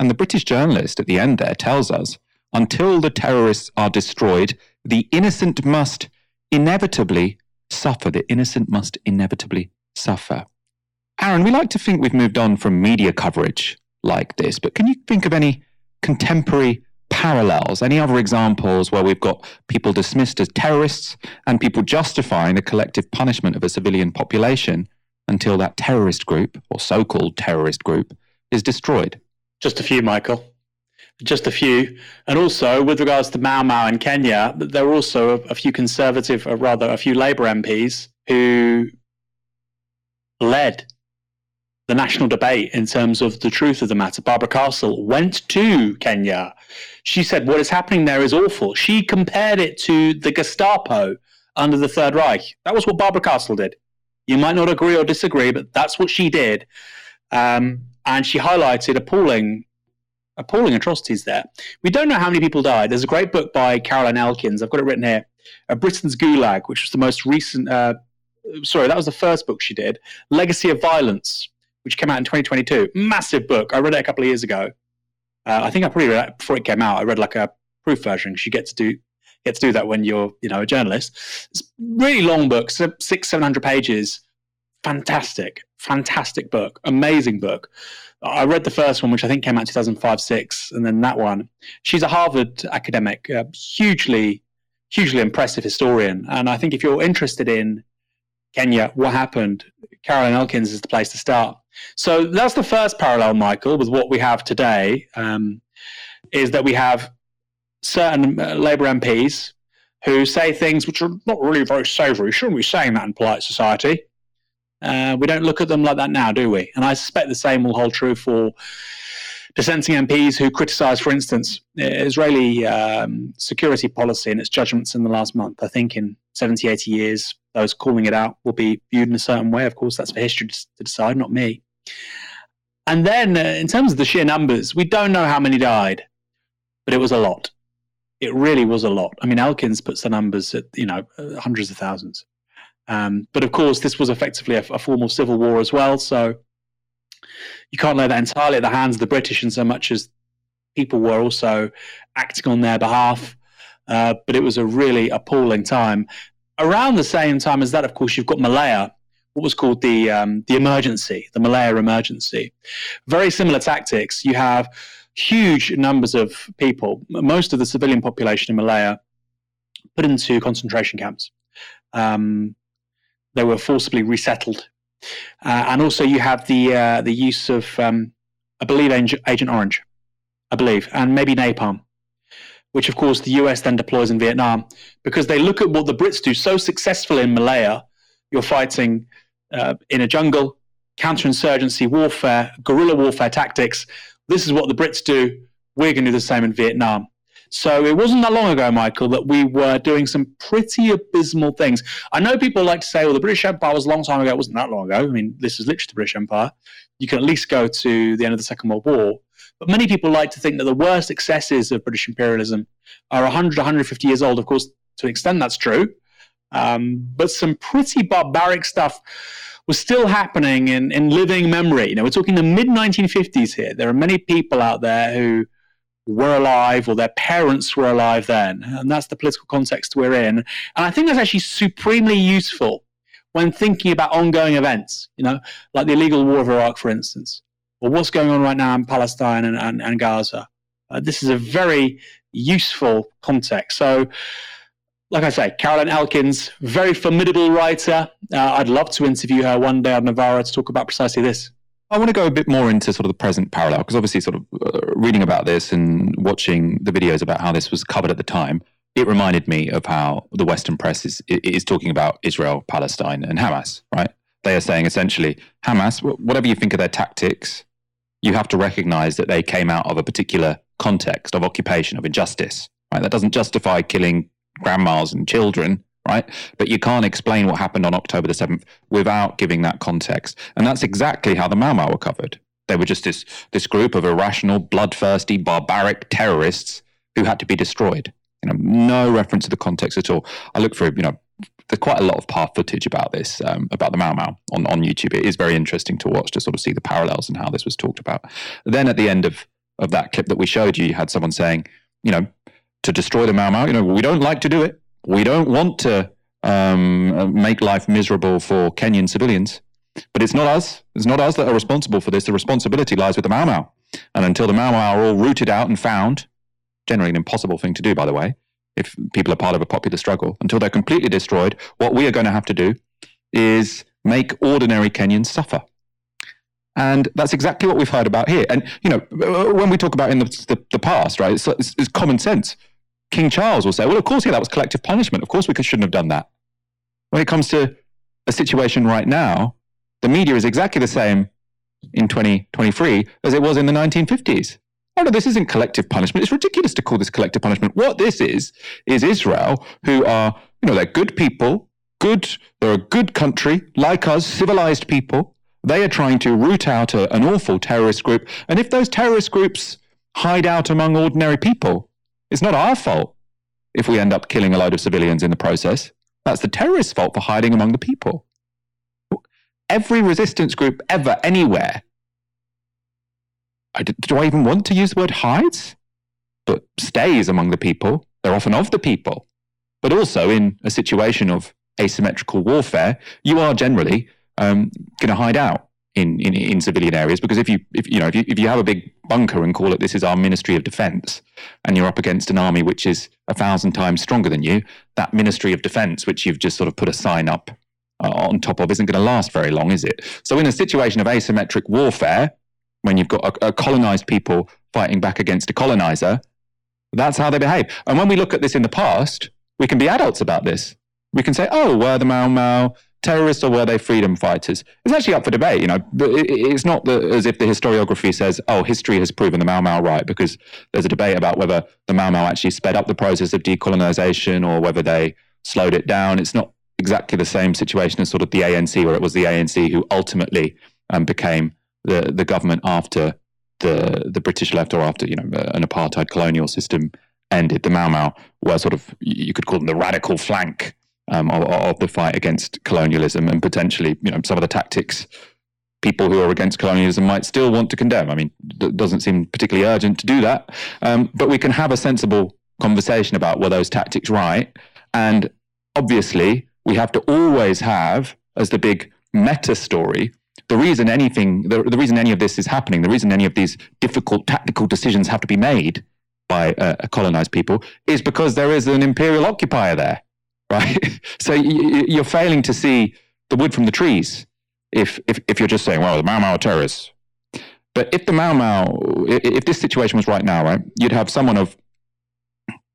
And the British journalist at the end there tells us, until the terrorists are destroyed, the innocent must inevitably suffer. The innocent must inevitably suffer. Aaron, we like to think we've moved on from media coverage like this, but can you think of any contemporary parallels, any other examples where we've got people dismissed as terrorists and people justifying the collective punishment of a civilian population until that terrorist group, or so-called terrorist group, is destroyed? Just a few, Michael. Just a few. And also, with regards to Mau Mau in Kenya, there were also a few Labour MPs who led the national debate in terms of the truth of the matter. Barbara Castle went to Kenya. She said what is happening there is awful. She compared it to the Gestapo under the Third Reich. That was what Barbara Castle did. You might not agree or disagree, but that's what she did. And she highlighted appalling atrocities there. We don't know how many people died. There's a great book by Caroline Elkins. I've got it written here. Britain's Gulag, which was the most recent... that was the first book she did. Legacy of Violence, which came out in 2022. Massive book. I read it a couple of years ago. I think I probably read it before it came out. I read like a proof version because you get to do that when you're, a journalist. It's a really long book, 600-700 pages. Fantastic book. Amazing book. I read the first one, which I think came out in 2005-06, and then that one. She's a Harvard academic, a hugely impressive historian. And I think if you're interested in Kenya, what happened, Caroline Elkins is the place to start. So that's the first parallel, Michael, with what we have today, is that we have certain Labour MPs who say things which are not really very savoury. Shouldn't we be saying that in polite society? We don't look at them like that now, do we? And I suspect the same will hold true for dissenting MPs who criticise, for instance, Israeli security policy and its judgments in the last month. I think in 70, 80 years, those calling it out will be viewed in a certain way. Of course, that's for history to decide, not me. And then in terms of the sheer numbers, we don't know how many died, but it was a lot. It really was a lot. I mean, Elkins puts the numbers at, hundreds of thousands. But of course, this was effectively a form of civil war as well. So you can't lay that entirely at the hands of the British in so much as people were also acting on their behalf. But it was a really appalling time. Around the same time as that, of course, you've got Malaya, what was called the Malaya emergency. Very similar tactics. You have huge numbers of people, most of the civilian population in Malaya, put into concentration camps. They were forcibly resettled. And also you have the use of, I believe, Agent Orange, and maybe napalm, which, of course, the US then deploys in Vietnam, because they look at what the Brits do so successfully in Malaya. You're fighting in a jungle, counterinsurgency warfare, guerrilla warfare tactics. This is what the Brits do. We're going to do the same in Vietnam. So it wasn't that long ago, Michael, that we were doing some pretty abysmal things. I know people like to say, well, the British Empire was a long time ago. It wasn't that long ago. I mean, this is literally the British Empire. You can at least go to the end of the Second World War. But many people like to think that the worst excesses of British imperialism are 100, 150 years old. Of course, to an extent, that's true. But some pretty barbaric stuff was still happening in living memory. You know, we're talking the mid-1950s here. There are many people out there who were alive or their parents were alive then, and that's the political context we're in. And I think that's actually supremely useful when thinking about ongoing events, you know, like the illegal war of Iraq, for instance, or what's going on right now in Palestine and Gaza. This is a very useful context. So, like I say, Caroline Elkins, very formidable writer. I'd love to interview her one day on Navarra to talk about precisely this. I want to go a bit more into sort of the present parallel, because obviously sort of reading about this and watching the videos about how this was covered at the time, it reminded me of how the Western press is talking about Israel, Palestine and Hamas, right? They are saying essentially, Hamas, whatever you think of their tactics, you have to recognize that they came out of a particular context of occupation, of injustice, right? That doesn't justify killing grandmas and children, right? But you can't explain what happened on October the 7th without giving that context. And that's exactly how the Mau Mau were covered. They were just this group of irrational, bloodthirsty, barbaric terrorists who had to be destroyed. You know, no reference to the context at all. I look for, you know, there's quite a lot of past footage about this, about the Mau Mau on YouTube. It is very interesting to watch, to sort of see the parallels and how this was talked about. Then at the end of that clip that we showed you, you had someone saying, you know, to destroy the Mau Mau, you know, we don't like to do it. We don't want to make life miserable for Kenyan civilians, but it's not us. It's not us that are responsible for this. The responsibility lies with the Mau Mau. And until the Mau Mau are all rooted out and found, generally an impossible thing to do, by the way, if people are part of a popular struggle, until they're completely destroyed, what we are going to have to do is make ordinary Kenyans suffer. And that's exactly what we've heard about here. And, you know, when we talk about in the past, right, it's common sense. King Charles will say, well, of course, yeah, that was collective punishment. Of course, we shouldn't have done that. When it comes to a situation right now, the media is exactly the same in 2023 as it was in the 1950s. Oh, no, this isn't collective punishment. It's ridiculous to call this collective punishment. What this is Israel, who are, you know, they're good people, they're a good country, like us, civilized people. They are trying to root out an awful terrorist group. And if those terrorist groups hide out among ordinary people, it's not our fault if we end up killing a load of civilians in the process. That's the terrorists' fault for hiding among the people. Every resistance group ever, anywhere, do I even want to use the word hides? But stays among the people. They're often of the people. But also in a situation of asymmetrical warfare, you are generally going to hide out in civilian areas, because if you have a big bunker and call it, this is our Ministry of Defence, and you're up against an army which is 1,000 times stronger than you, that Ministry of Defence, which you've just sort of put a sign up on top of, isn't going to last very long, is it? So in a situation of asymmetric warfare, when you've got a colonized people fighting back against a colonizer, that's how they behave. And when we look at this in the past, we can be adults about this. We can say, oh, were the Mau Mau terrorists or were they freedom fighters? It's actually up for debate. You know, it's not as if the historiography says, oh, history has proven the Mau Mau right, because there's a debate about whether the Mau Mau actually sped up the process of decolonization or whether they slowed it down. It's not exactly the same situation as sort of the ANC, where it was the ANC who ultimately became the government after the British left, or after, you know, an apartheid colonial system ended. The Mau Mau were sort of, you could call them the radical flank of the fight against colonialism, and potentially, you know, some of the tactics people who are against colonialism might still want to condemn. I mean, it doesn't seem particularly urgent to do that, but we can have a sensible conversation about were those tactics right. And obviously we have to always have as the big meta story, the reason any of this is happening, the reason any of these difficult tactical decisions have to be made by colonized people is because there is an imperial occupier there, right? So you're failing to see the wood from the trees if you're just saying, well, the Mau Mau are terrorists. But if the Mau Mau, if this situation was right now, right, you'd have someone of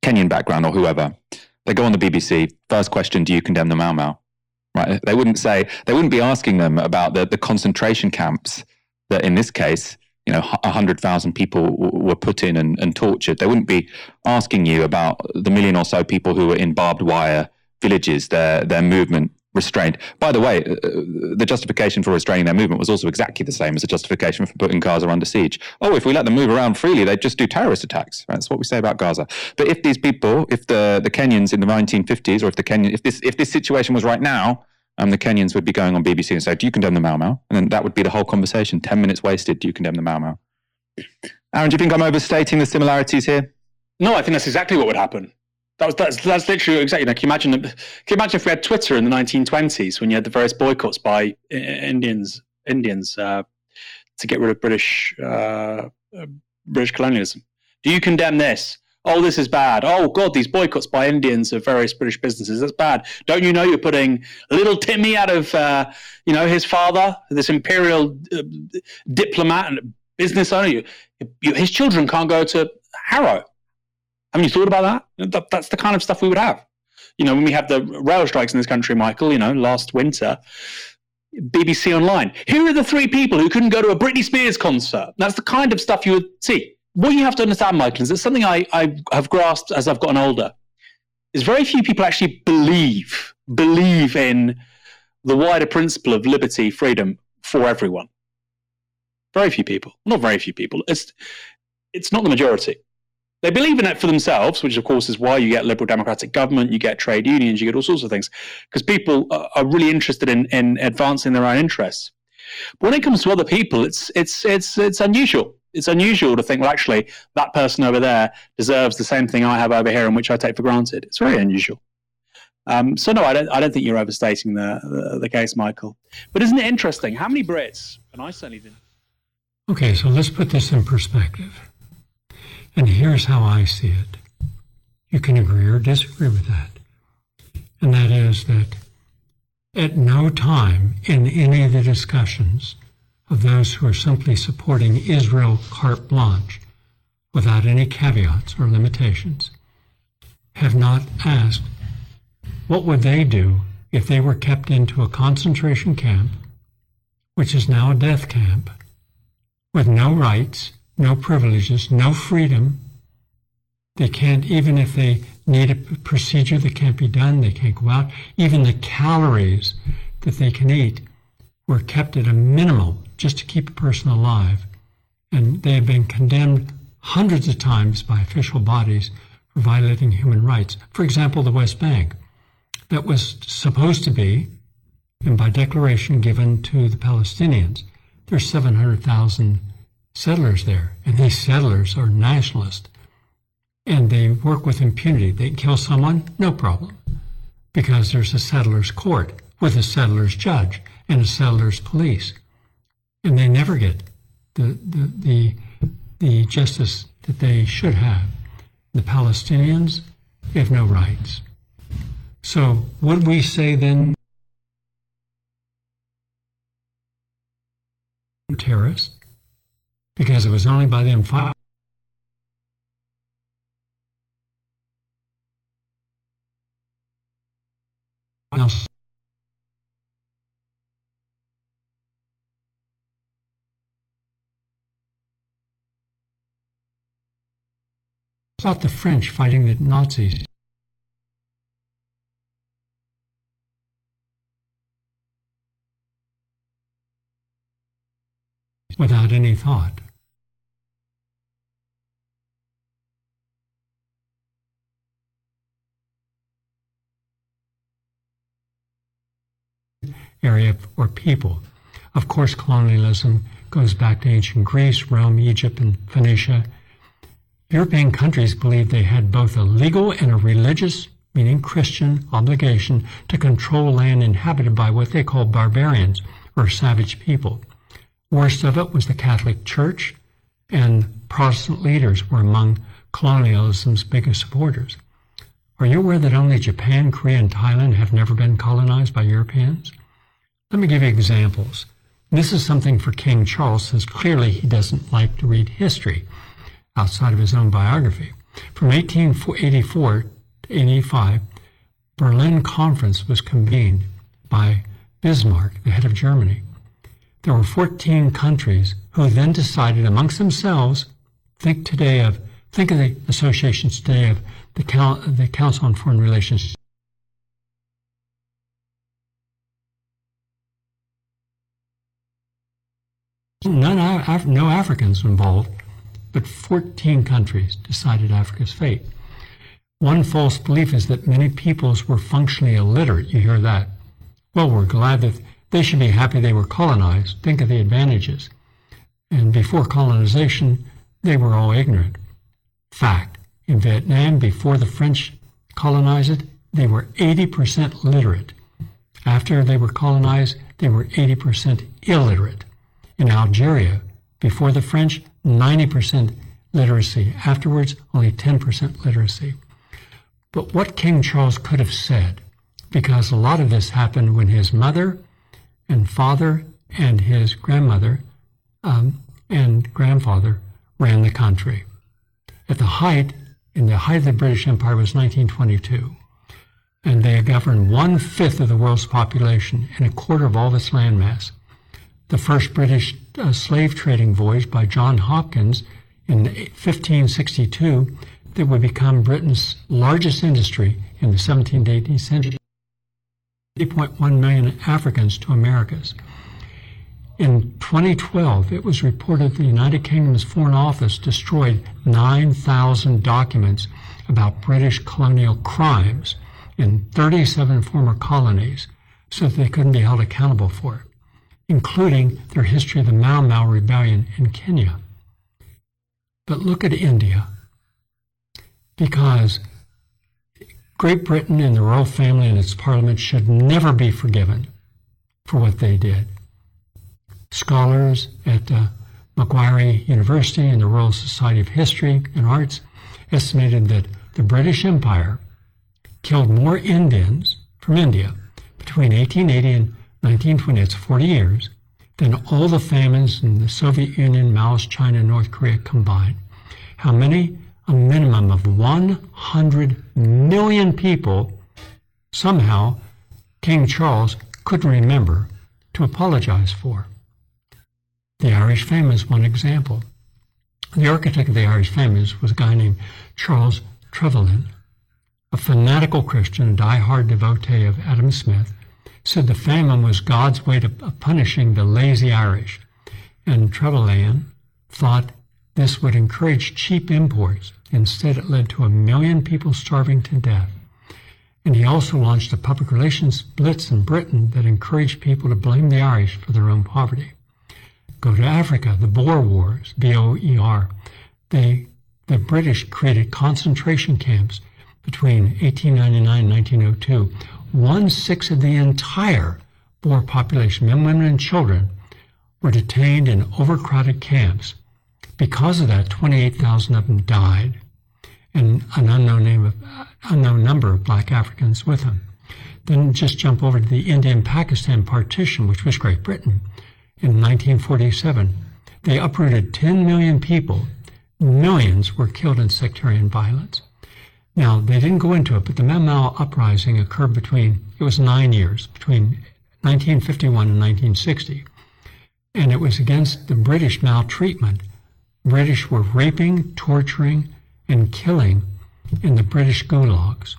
Kenyan background or whoever. They go on the BBC, first question, do you condemn the Mau Mau? Right. They wouldn't be asking them about the concentration camps that, in this case, you know, 100,000 people were put in and tortured. They wouldn't be asking you about the million or so people who were in barbed wire villages, their movement restrained. By the way, the justification for restraining their movement was also exactly the same as the justification for putting Gaza under siege. Oh, if we let them move around freely, they'd just do terrorist attacks. Right? That's what we say about Gaza. But if these people, if the Kenyans in the 1950s, or if this situation was right now, the Kenyans would be going on BBC and say, do you condemn the Mau Mau? And then that would be the whole conversation, 10 minutes wasted, do you condemn the Mau Mau? Aaron, do you think I'm overstating the similarities here? No, I think that's exactly what would happen. That's literally exactly. Like, can you imagine if we had Twitter in the 1920s when you had the various boycotts by Indians to get rid of British colonialism? Do you condemn this? Oh, this is bad. Oh, God, these boycotts by Indians of various British businesses, that's bad. Don't you know you're putting little Timmy out of, his father, this imperial diplomat and business owner? His children can't go to Harrow. Have you thought about that? That's the kind of stuff we would have. You know, when we had the rail strikes in this country, Michael, last winter, BBC Online. Here are the three people who couldn't go to a Britney Spears concert. That's the kind of stuff you would see. What you have to understand, Michael, is that something I have grasped as I've gotten older is very few people actually believe in the wider principle of liberty, freedom for everyone. Very few people. Not very few people. It's not the majority. They believe in it for themselves, which, of course, is why you get liberal democratic government, you get trade unions, you get all sorts of things, because people are really interested in advancing their own interests. But when it comes to other people, it's unusual. It's unusual to think, well, actually, that person over there deserves the same thing I have over here and which I take for granted. It's very unusual. So, no, I don't think you're overstating the case, Michael. But isn't it interesting? How many Brits, and I certainly didn't. Okay, so let's put this in perspective. And here's how I see it. You can agree or disagree with that. And that is that at no time in any of the discussions of those who are simply supporting Israel carte blanche without any caveats or limitations have not asked what would they do if they were kept into a concentration camp, which is now a death camp, with no rights, no privileges, no freedom. They can't, even if they need a procedure that can't be done, they can't go out. Even the calories that they can eat were kept at a minimal just to keep a person alive. And they have been condemned hundreds of times by official bodies for violating human rights. For example, the West Bank, that was supposed to be, and by declaration given to the Palestinians, there's 700,000 settlers there, and these settlers are nationalist, and they work with impunity. They kill someone, no problem, because there's a settlers' court with a settlers' judge and a settlers' police, and they never get the justice that they should have. The Palestinians have no rights. So would we say then terrorists? Because it was only by them fighting else about the French fighting the Nazis. Without any thought. Area or people. Of course, colonialism goes back to ancient Greece, Rome, Egypt, and Phoenicia. European countries believed they had both a legal and a religious, meaning Christian, obligation to control land inhabited by what they called barbarians or savage people. Worst of it was the Catholic Church, and Protestant leaders were among colonialism's biggest supporters. Are you aware that only Japan, Korea, and Thailand have never been colonized by Europeans? Let me give you examples. This is something for King Charles, since clearly he doesn't like to read history outside of his own biography. From 1884 to 1885, Berlin Conference was convened by Bismarck, the head of Germany. There were 14 countries who then decided amongst themselves, think of the associations today of the Council on Foreign Relations. No Africans involved, but 14 countries decided Africa's fate. One false belief is that many peoples were functionally illiterate. You hear that. well, we're glad that they should be happy they were colonized. Think of the advantages. And before colonization, they were all ignorant. Fact. In Vietnam, before the French colonized it, they were 80% literate. After they were colonized, they were 80% illiterate. In Algeria, before the French, 90% literacy. Afterwards, only 10% literacy. But what King Charles could have said, because a lot of this happened when his mother and father and his grandmother and grandfather ran the country. In the height of the British Empire was 1922, and they governed 1/5 of the world's population and 1/4 of all its landmass. The first British slave trading voyage by John Hopkins in 1562 that would become Britain's largest industry in the 17th to 18th century. 3.1 million Africans to Americas. In 2012, it was reported the United Kingdom's Foreign Office destroyed 9,000 documents about British colonial crimes in 37 former colonies so that they couldn't be held accountable for it, including their history of the Mau Mau Rebellion in Kenya. But look at India, because Great Britain and the royal family and its parliament should never be forgiven for what they did. Scholars at Macquarie University and the Royal Society of History and Arts estimated that the British Empire killed more Indians from India between 1880 and 1920, that's 40 years, than all the famines in the Soviet Union, Mao's China, and North Korea combined. How many? A minimum of 100 million people, somehow King Charles couldn't remember to apologize for. The Irish famine is one example. The architect of the Irish famine was a guy named Charles Trevelyan, a fanatical Christian and die-hard devotee of Adam Smith, said the famine was God's way to punishing the lazy Irish. And Trevelyan thought this would encourage cheap imports. Instead, it led to 1 million people starving to death. And he also launched a public relations blitz in Britain that encouraged people to blame the Irish for their own poverty. Go to Africa, the Boer Wars, B-O-E-R. The British created concentration camps between 1899 and 1902. 1/6 of the entire Boer population, men, women, and children, were detained in overcrowded camps. Because of that, 28,000 of them died, and an unknown number of black Africans with them. Then just jump over to the India-Pakistan partition, which was Great Britain. In 1947, they uprooted 10 million people. Millions were killed in sectarian violence. Now, they didn't go into it, but the Mau Mau uprising occurred between 1951 and 1960. And it was against the British maltreatment. British were raping, torturing, and killing in the British gulags.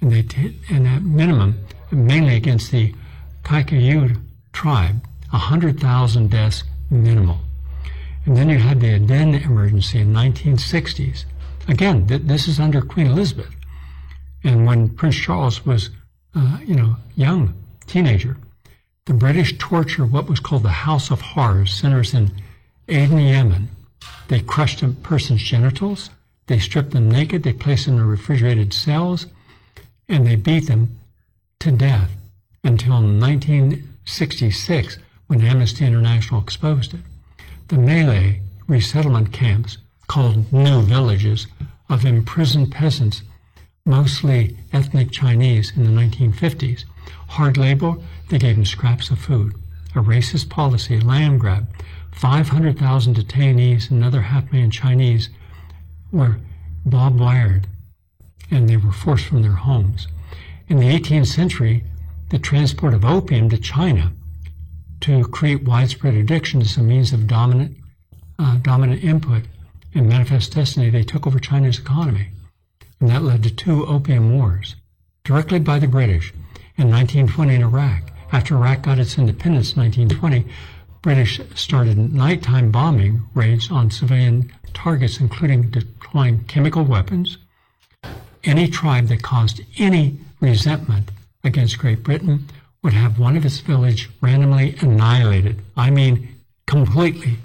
And at minimum, mainly against the Kikuyu tribe, 100,000 deaths minimal. And then you had the Aden emergency in 1960s. Again, this is under Queen Elizabeth. And when Prince Charles was, young, teenager, the British tortured what was called the House of Horrors, centers in Aden, Yemen. They crushed a person's genitals, they stripped them naked, they placed them in refrigerated cells, and they beat them to death until 1966, when Amnesty International exposed it. The Malay resettlement camps, called new villages, of imprisoned peasants, mostly ethnic Chinese in the 1950s. Hard labor, they gave them scraps of food. A racist policy, a land grab. 500,000 detainees, another 500,000 Chinese, were barbed, and they were forced from their homes. In the 18th century, the transport of opium to China to create widespread addiction as a means of dominant input and manifest destiny, they took over China's economy. And that led to 2 opium wars, directly by the British. In 1920 in Iraq, after Iraq got its independence in 1920, British started nighttime bombing raids on civilian targets, including deploying chemical weapons. Any tribe that caused any resentment against Great Britain would have one of its village randomly annihilated. I mean, completely.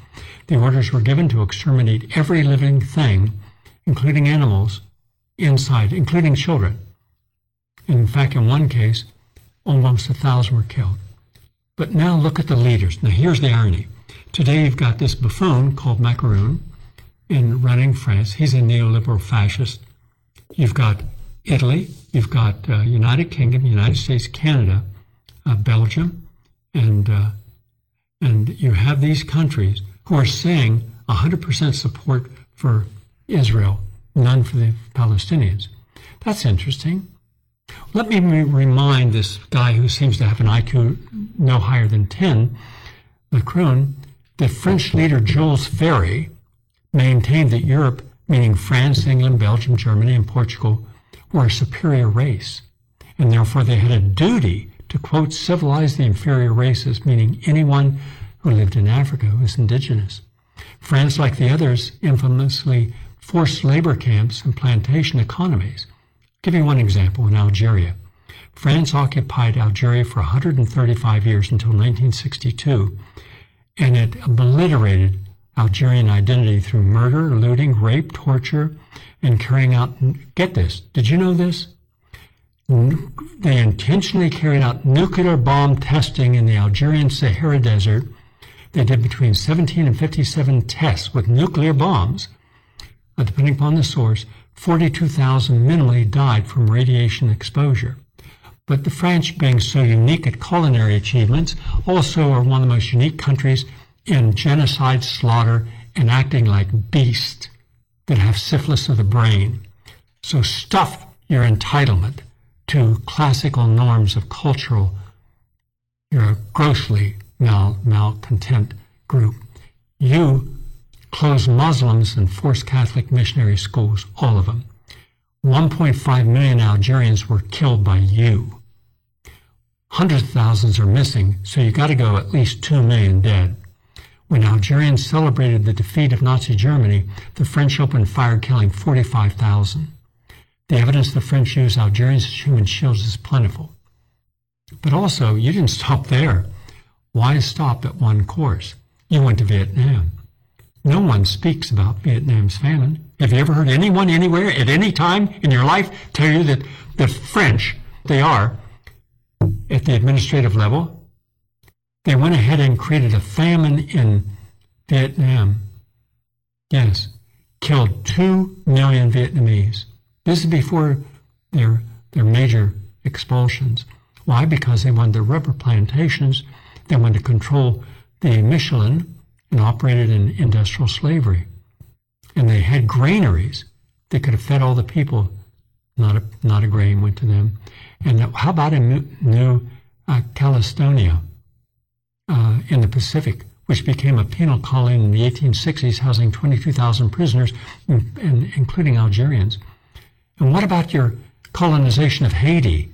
The orders were given to exterminate every living thing, including animals, inside, including children. In fact, in one case, almost 1,000 were killed. But now look at the leaders. Now here's the irony. Today you've got this buffoon called Macron in running France. He's a neoliberal fascist. You've got Italy. You've got United Kingdom, United States, Canada, Belgium, and you have these countries who are saying 100% support for Israel, none for the Palestinians. That's interesting. Let me remind this guy who seems to have an IQ no higher than 10, Macron, that French leader Jules Ferry maintained that Europe, meaning France, England, Belgium, Germany, and Portugal, were a superior race, and therefore they had a duty to, quote, civilize the inferior races, meaning anyone who lived in Africa who was indigenous. France, like the others, infamously forced labor camps and plantation economies. I'll give you one example in Algeria. France occupied Algeria for 135 years until 1962, and it obliterated Algerian identity through murder, looting, rape, torture, and carrying out, get this, did you know this? They intentionally carried out nuclear bomb testing in the Algerian Sahara Desert. They did between 17 and 57 tests with nuclear bombs. Depending upon the source, 42,000 minimally died from radiation exposure. But the French, being so unique at culinary achievements, also are one of the most unique countries in genocide, slaughter, and acting like beasts that have syphilis of the brain. So stuff your entitlement to classical norms of cultural. You're a grossly malcontent group. You close Muslims and force Catholic missionary schools, all of them. 1.5 million Algerians were killed by you. Hundreds of thousands are missing, so you got to go at least 2 million dead. When Algerians celebrated the defeat of Nazi Germany, the French opened fire, killing 45,000. The evidence the French use Algerians as human shields is plentiful. But also, you didn't stop there. Why stop at one course? You went to Vietnam. No one speaks about Vietnam's famine. Have you ever heard anyone anywhere at any time in your life tell you that the French, they are, at the administrative level, they went ahead and created a famine in Vietnam. Yes, killed 2 million Vietnamese. This is before their major expulsions. Why? Because they wanted the rubber plantations. They wanted to control the Michelin and operated in industrial slavery. And they had granaries. They could have fed all the people. Not a grain went to them. And how about in New Caledonia? In the Pacific, which became a penal colony in the 1860s, housing 22,000 prisoners, and including Algerians. And what about your colonization of Haiti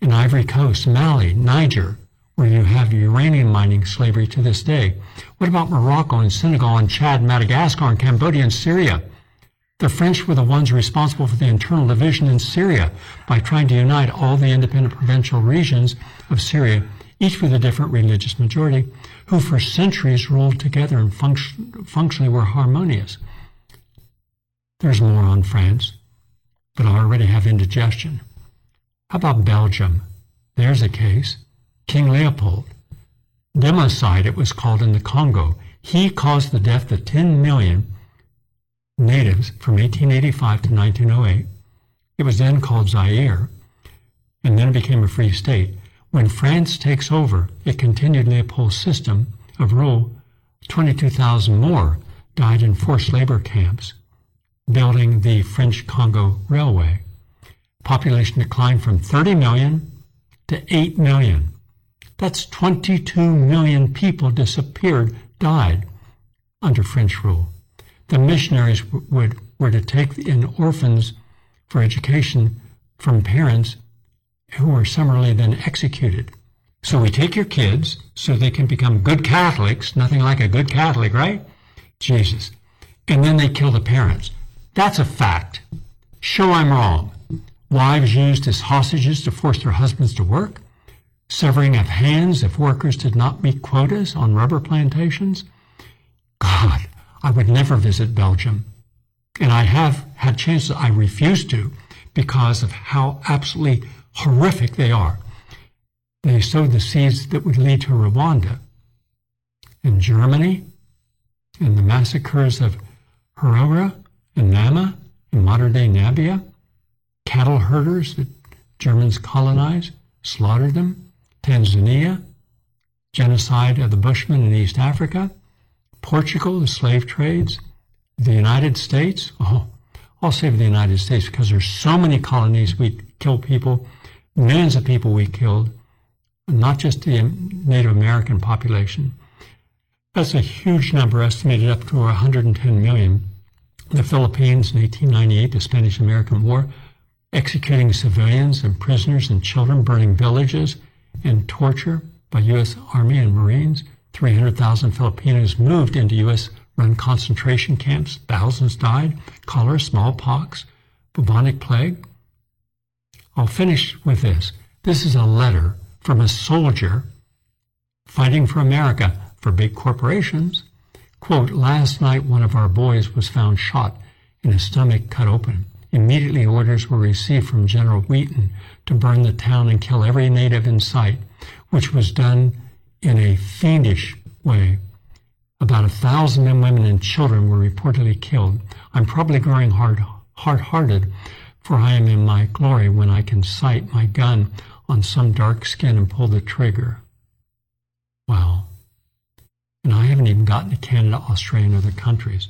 and Ivory Coast, Mali, Niger, where you have uranium mining slavery to this day? What about Morocco and Senegal and Chad, Madagascar and Cambodia and Syria? The French were the ones responsible for the internal division in Syria by trying to unite all the independent provincial regions of Syria, each with a different religious majority, who for centuries ruled together and functionally were harmonious. There's more on France, but I already have indigestion. How about Belgium? There's a case. King Leopold. Democide, it was called in the Congo. He caused the death of 10 million natives from 1885 to 1908. It was then called Zaire, and then it became a free state. When France takes over, it continued Leopold's system of rule. 22,000 more died in forced labor camps, building the French Congo Railway. Population declined from 30 million to 8 million. That's 22 million people disappeared, died under French rule. The missionaries were to take in orphans for education from parents who were summarily then executed. So we take your kids so they can become good Catholics, nothing like a good Catholic, right? Jesus. And then they kill the parents. That's a fact. Sure, I'm wrong. Wives used as hostages to force their husbands to work. severing of hands if workers did not meet quotas on rubber plantations. God, I would never visit Belgium. And I have had chances. I refuse to because of how absolutely horrific they are. They sowed the seeds that would lead to Rwanda. In Germany, and the massacres of Herora and Nama in modern-day Nabia, cattle herders that Germans colonized, slaughtered them, Tanzania, genocide of the Bushmen in East Africa, Portugal, the slave trades, the United States. Oh, I'll save the United States because there's so many colonies we killed people, millions of people we killed, not just the Native American population. That's a huge number, estimated up to 110 million. The Philippines in 1898, the Spanish-American War, executing civilians and prisoners and children, burning villages, and torture by U.S. Army and Marines. 300,000 Filipinos moved into U.S.-run concentration camps. Thousands died. Cholera, smallpox, bubonic plague. I'll finish with this. This is a letter from a soldier fighting for America. For big corporations, quote, last night one of our boys was found shot and his stomach cut open. Immediately orders were received from General Wheaton to burn the town and kill every native in sight, which was done in a fiendish way. About 1,000 men, women, and children were reportedly killed. I'm probably growing hard-hearted, for I am in my glory when I can sight my gun on some dark skin and pull the trigger. Wow. And I haven't even gotten to Canada, Australia, and other countries.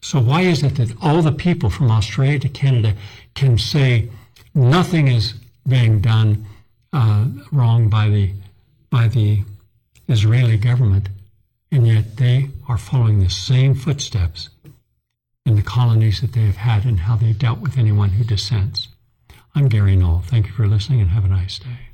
So why is it that all the people from Australia to Canada can say nothing is being done wrong by the Israeli government, and yet they are following the same footsteps in the colonies that they have had and how they dealt with anyone who dissents? I'm Gary Null. Thank you for listening, and have a nice day.